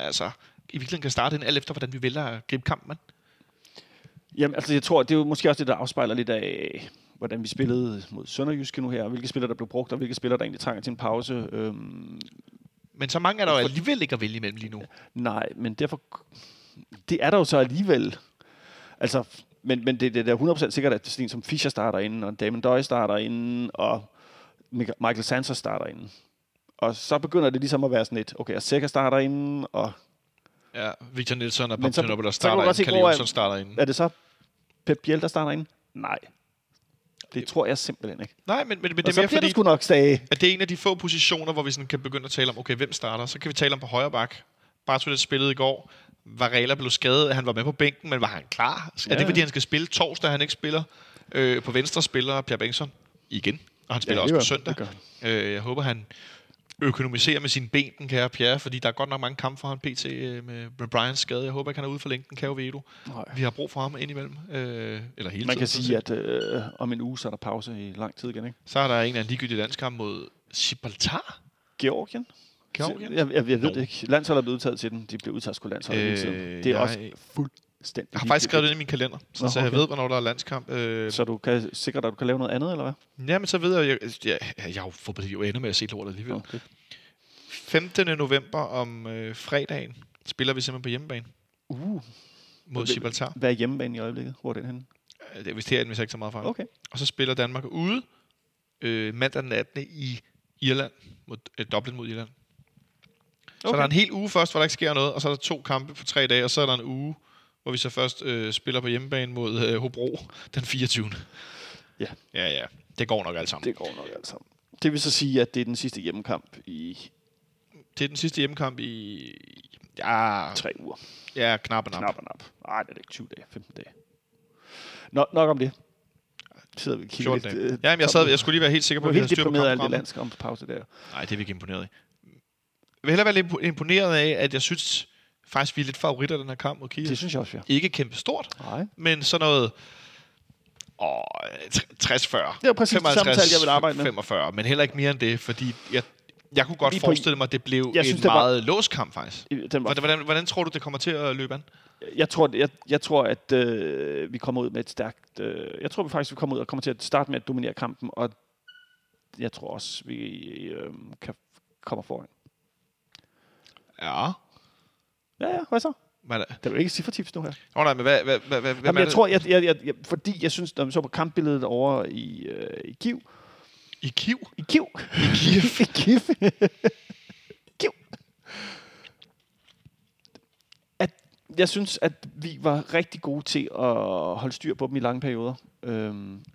altså i virkeligheden kan starte ind, alt efter, hvordan vi vælger at gribe kampen. Jamen, altså, jeg tror, det er jo måske også det, der afspejler lidt af, hvordan vi spillede mod Sønderjyske nu her, hvilke spillere, der blev brugt, og hvilke spillere, der egentlig trænger til en pause. Men så mange er der jo alligevel ikke at vælge imellem lige nu. Nej, men derfor det er der jo så alligevel. Altså, men det er 100% sikkert, at det er sådan en som Fischer starter inden, og Dame N'Doye starter inden, og Michael Santos starter inden. Og så begynder det ligesom at være sådan lidt, okay, og Sækker starter inden, og ja, Victor Nelsson og Pep Biel starter inden, Carlo starter inden. Er det så Pep Biel, der starter inden? Nej. Det tror jeg simpelthen ikke. Nej, men det er mere fordi, du nok stage, at det er en af de få positioner, hvor vi sådan kan begynde at tale om, okay, hvem starter? Så kan vi tale om på højre bak. Bartholdt spillede i går. Varela blev skadet, han var med på bænken, men var han klar? Er det, fordi han skal spille torsdag, han ikke spiller? På venstre spiller Pierre Bengtsson igen, og han spiller også på søndag. Jeg håber, han økonomiserer med sine ben, den kære Pierre, fordi der er godt nok mange kampe for ham, pt. Med Brians skade. Jeg håber, ikke han er ude for længe, den kære Vedo. Vi har brug for ham indimellem. Eller hele man tiden, kan sige, at om en uge, så er der pause i lang tid igen, ikke? Så er der en af en ligegyldig landskamp mod Gibraltar. Georgien? Jeg ved det ikke. Landsholdet er blevet udtaget til den. De blev udtaget sgu landsholdet hele tiden. Det er også Jeg har faktisk skrevet det ind i min kalender, så, så jeg ved, hvornår der er landskamp. Så du kan sikre dig, at du kan lave noget andet, eller hvad? Jamen, så ved jeg, jeg har forberedt jo ender med at se lortet alligevel. Okay. 15. november om fredagen spiller vi simpelthen på hjemmebane. Mod Gibraltar. Hvad er hjemmebane i øjeblikket? Hvor er den henne? Det er vist herinde, hvis jeg ikke tager meget fejl. Okay. Og så spiller Danmark ude mandag den 18. i Irland. Dublin mod Irland. Så okay. Der er en hel uge først, hvor der ikke sker noget, og så er der 2 kampe på 3 dage, og så er der en uge, hvor vi så først spiller på hjemmebane mod Hobro den 24. Ja. Ja. Det går nok alt sammen. Det vil så sige, at det er den sidste hjemmekamp i... Det er den sidste hjemmekamp i... Ja... 3 uger. Ja, knap og nap. Nej, det er ikke 20 dage, 15 dage. Nok om det. Sidder vi og kigger lidt... Jamen, jeg skulle lige være helt sikker på, at vi havde styr på kampen. Du var helt deprimeret af alt det landskampspause der. Nej, det er vi ikke imponeret i. Jeg vil hellere være lidt imponeret af, at jeg synes faktisk, vi er lidt favoritter den her kamp mod Kiev. Det synes jeg også, ja. Ikke kæmpe stort, men sådan noget 60-40. Det er præcis 55, det samme tal, jeg vil arbejde med. 45, men heller ikke mere end det, fordi jeg kunne godt forestille mig, at det blev en meget låst kamp faktisk. Hvordan tror du, det kommer til at løbe an? Jeg tror, at vi kommer ud med et stærkt... jeg tror vi kommer ud og kommer til at starte med at dominere kampen, og jeg tror også, vi kommer foran. Ja, hvad så? Hvad er det? Der er jo ikke ciffertips nu her. Nej, men hvad jeg tror, fordi jeg synes, når vi så på kampbilledet over i Kiev. I Kiev. Jeg synes, at vi var rigtig gode til at holde styr på dem i lange perioder.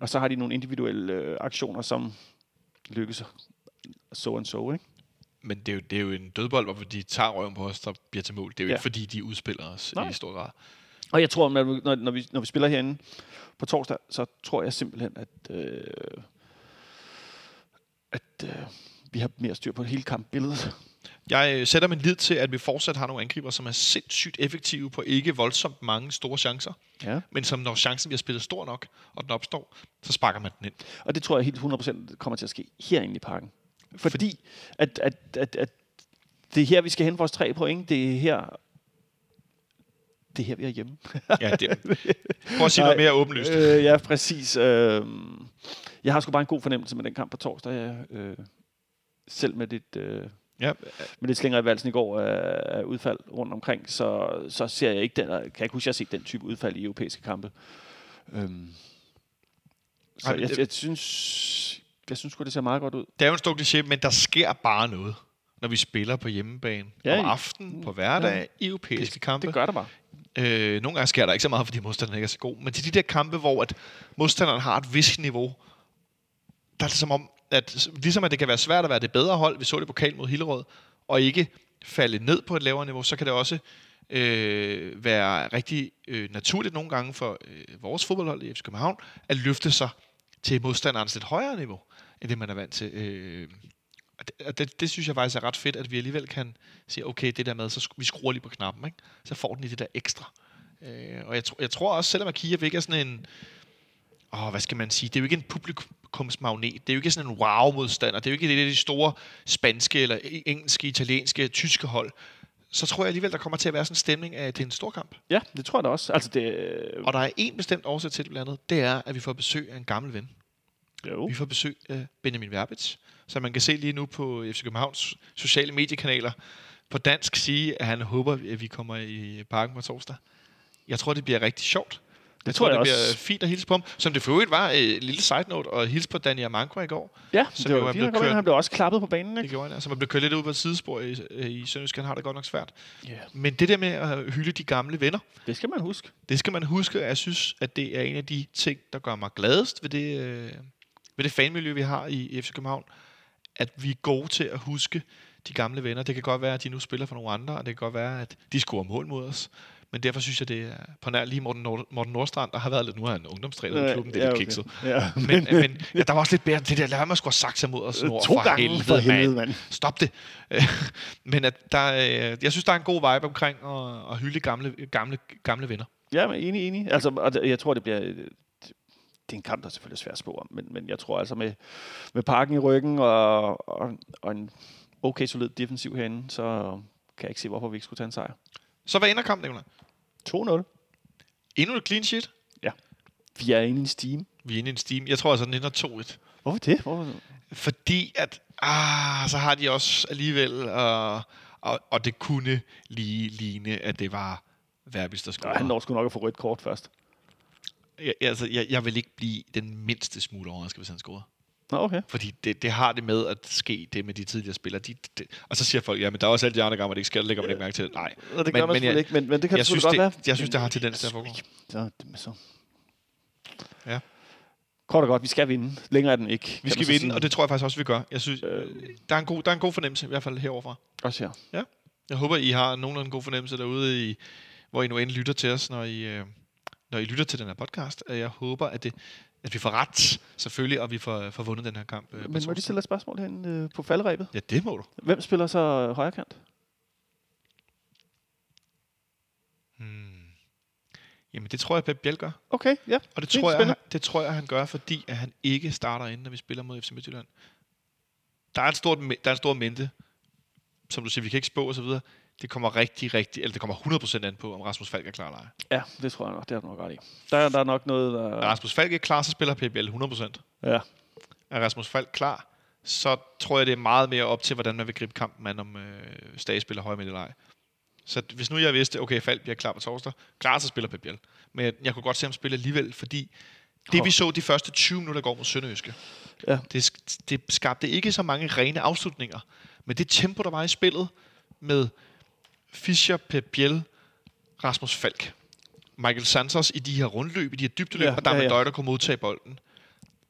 Og så har de nogle individuelle aktioner, som lykkes ikke? Men det er jo en dødbold, hvor de tager røven på os, der bliver til mål. Det er jo ikke, fordi de udspiller os i stor grad. Og jeg tror, når vi spiller herinde på torsdag, så tror jeg simpelthen, at vi har mere styr på hele kampbilledet. Jeg sætter min lid til, at vi fortsat har nogle angriber, som er sindssygt effektive på ikke voldsomt mange store chancer. Ja. Men som når chancen bliver spillet stor nok, og den opstår, så sparker man den ind. Og det tror jeg helt 100% kommer til at ske herinde i parken. Fordi at det er her, vi skal hente vores 3 point. Det er her, vi er hjemme. Ja, prøv at sige noget mere åbenlyst. Ja, præcis. Jeg har sgu bare en god fornemmelse med den kamp på torsdag. Selv med lidt slinger i valsen i går af udfald rundt omkring, så ser jeg ikke den. Kan jeg ikke huske, at jeg har set den type udfald i europæiske kampe. Så jeg synes... Jeg synes sgu, det ser meget godt ud. Det er jo en stor kliché, men der sker bare noget, når vi spiller på hjemmebane. Om aftenen, på hverdag, europæiske kampe. Det gør der bare. Nogle gange sker der ikke så meget, fordi modstanderen ikke er så god. Men til de der kampe, hvor at modstanderen har et vist niveau, der er det som om, at ligesom at det kan være svært at være det bedre hold, vi så det pokal mod Hillerød, og ikke falde ned på et lavere niveau, så kan det også være rigtig naturligt nogle gange for vores fodboldhold i FC København, at løfte sig til modstanderens lidt højere niveau, end det man er vant til. Og det synes jeg faktisk er ret fedt, at vi alligevel kan sige, okay, det der med, så vi skruer lige på knappen, ikke? Så får den i det der ekstra. Og jeg tror også, selvom Kiev ikke er sådan en, hvad skal man sige, det er jo ikke en publikumsmagnet, det er jo ikke sådan en wow-modstander, det er jo ikke det af de store spanske, eller engelske, italienske, tyske hold, så tror jeg alligevel, der kommer til at være sådan en stemning af, at det er en stor kamp. Ja, det tror jeg da også. Altså, og der er en bestemt årsag til blandt andet, det er, at vi får besøg af en gammel ven. Jo. Vi får besøg af Benjamin Verbič, som man kan se lige nu på FC Københavns sociale mediekanaler på dansk sige, at han håber, at vi kommer i parken på torsdag. Jeg tror, det bliver rigtig sjovt. Jeg tror, det bliver fint at hilse på ham. Som det for øvrigt var et lille side note at hilse på Daniel Manko i går. Ja, som det var fint at komme ind. Han blev også klappet på banen, ikke? Det gjorde han, altså man blev kørt lidt ud på et sidespor i Sønderjyske. Han har det godt nok svært. Yeah. Men det der med at hylde de gamle venner. Det skal man huske. Det skal man huske, og jeg synes, at det er en af de ting, der gør mig gladest ved det fanmiljø, vi har i FC København. At vi er gode til at huske de gamle venner. Det kan godt være, at de nu spiller for nogle andre, og det kan godt være, at de scorer mål mod os. Men derfor synes jeg, det er på nær lige Morten Nordstrand, der har været lidt nu, han er ungdomstræner i klubben, det er lidt kikset. Ja. Men der var også lidt bedre det der, lad mig sgu have sagt sig mod os nord. 2 gange for helvede, mand. Stop det. Men at jeg synes, der er en god vibe omkring at hylde gamle venner. Ja, men enig. Altså, og jeg tror, det bliver... Det er en kamp, der selvfølgelig er svært at spå om, men jeg tror altså med parken i ryggen og en okay solid defensiv herinde, så kan jeg ikke se, hvorfor vi ikke skulle tage en sejr. Så hvad ender kampen, Nicolaj? 2-0. Endnu et clean sheet? Ja. Vi er inde i en steam. Jeg tror, at den ender 2-1. Hvorfor det? Fordi at, så har de også alligevel, og det kunne lige ligne, at det var Verbič, der skulle. Han når sgu nok at få rødt kort først. Jeg vil ikke blive den mindste smule overrasket, hvis han scorer. Nå, okay. Fordi det har det med at ske, det med de tidligere spillere. Og så siger folk, ja, men der er også alle de andre gange, hvor det ikke skal, det lægger man ikke mærke til. Nej. Nå, det gør man selvfølgelig ikke, men det kan det godt være. Jeg synes, det har tendens til at foregå. Så. Ja. Kort og godt, vi skal vinde. Længere er den ikke. Vi skal vinde, og det tror jeg faktisk også, vi gør. Jeg synes, der er en god fornemmelse, i hvert fald heroverfra. Også her. Ja. Jeg håber, I har nogenlunde en god fornemmelse derude, hvor I nu endelig lytter til os, når I lytter til den her podcast. Jeg håber, at vi får ret, selvfølgelig, og vi får vundet den her kamp. Men må du stille et spørgsmål herinde på faldrebet? Ja, det må du. Hvem spiller så højre kant? Jamen, det tror jeg, Pep Biel gør. Okay, ja. Og det tror jeg, han gør, fordi at han ikke starter inden, når vi spiller mod FC Midtjylland. Der er en stort mente, som du siger, vi kan ikke spå og så videre. Det kommer det kommer 100% an på, om Rasmus Falk er klar eller ej. Ja, det tror jeg nok. Det er du nok ret i. Der er nok noget, der... Når Rasmus Falk er klar, så spiller Pep Biel 100%. Ja. Er Rasmus Falk klar, så tror jeg, det er meget mere op til, hvordan man vil gribe kampen an, om Stage spiller højre midt eller ej. Så hvis nu jeg vidste, okay, Falk bliver klar på torsdag, klar, så spiller Pep Biel. Men jeg kunne godt se ham spille alligevel, fordi det, vi så de første 20 minutter, der går mod Sønderjyske, ja. Det skabte ikke så mange rene afslutninger. Men det tempo, der var i spillet med Fischer, Pep Biel, Rasmus Falk, Michael Santos i de her rundløb, i de her dybdeløb, og Dame N'Doye, der kunne modtage bolden.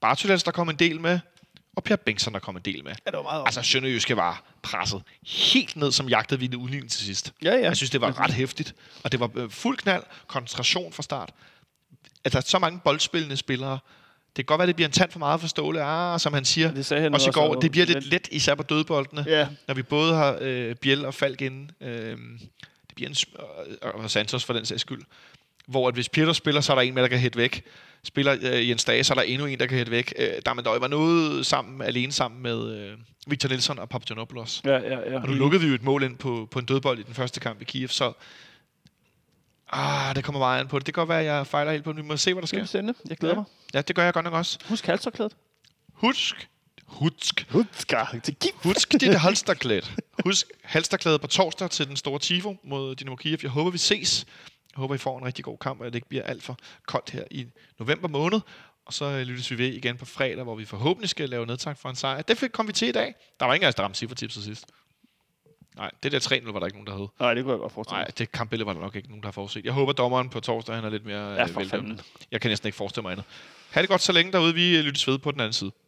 Bartolets, der kom en del med, og Pierre Bengtsson, der kom en del med. Ja, det var meget altså, Sønderjyske var presset helt ned, som jagtede vi det udligning til sidst. Ja. Jeg synes, det var ret hæftigt, og det var fuld knald, koncentration fra start. Altså, så mange boldspillende spillere. Det kan godt være, det bliver en tand for meget for Ståle, som han siger. Og så går det bliver lidt let, især på dødboldene, når vi både har Biel og Falk inde. Det bliver og Santos for den sags skyld. Hvor at hvis Pjellers spiller, så er der en med, der kan hætte væk. Spiller Jens Dager, så er der endnu en, der kan hætte væk. Dame N'Doye var noget alene sammen med Victor Nelsson og Papagianopoulos. Ja. Og nu lukkede vi jo et mål ind på en dødbold i den første kamp i Kiev, så... det kommer meget an på det. Det kan godt være, at jeg fejler helt på det. Vi må se, hvad der sker. Jeg glæder mig. Ja, det gør jeg godt nok også. Husk halsterklædet. Husk dit halsterklæde. Husk halsterklædet på torsdag til den store tifo mod Dynamo Kiev. Jeg håber, vi ses. Jeg håber, I får en rigtig god kamp, og det ikke bliver alt for koldt her i november måned. Og så lyttes vi ved igen på fredag, hvor vi forhåbentlig skal lave nedtak for en sejr. Det kom vi til i dag. Der var ingen af os, der ramte cifretipset sidst. Nej, det der 3-0 var der ikke nogen, der havde. Nej, det kunne jeg godt forestille. Nej, det kampbillede var der nok ikke nogen, der har forudset. Jeg håber, dommeren på torsdag han er lidt mere velkommen. Jeg kan næsten ikke forestille mig andet. Ha' det godt så længe derude. Vi lyttes ved på den anden side.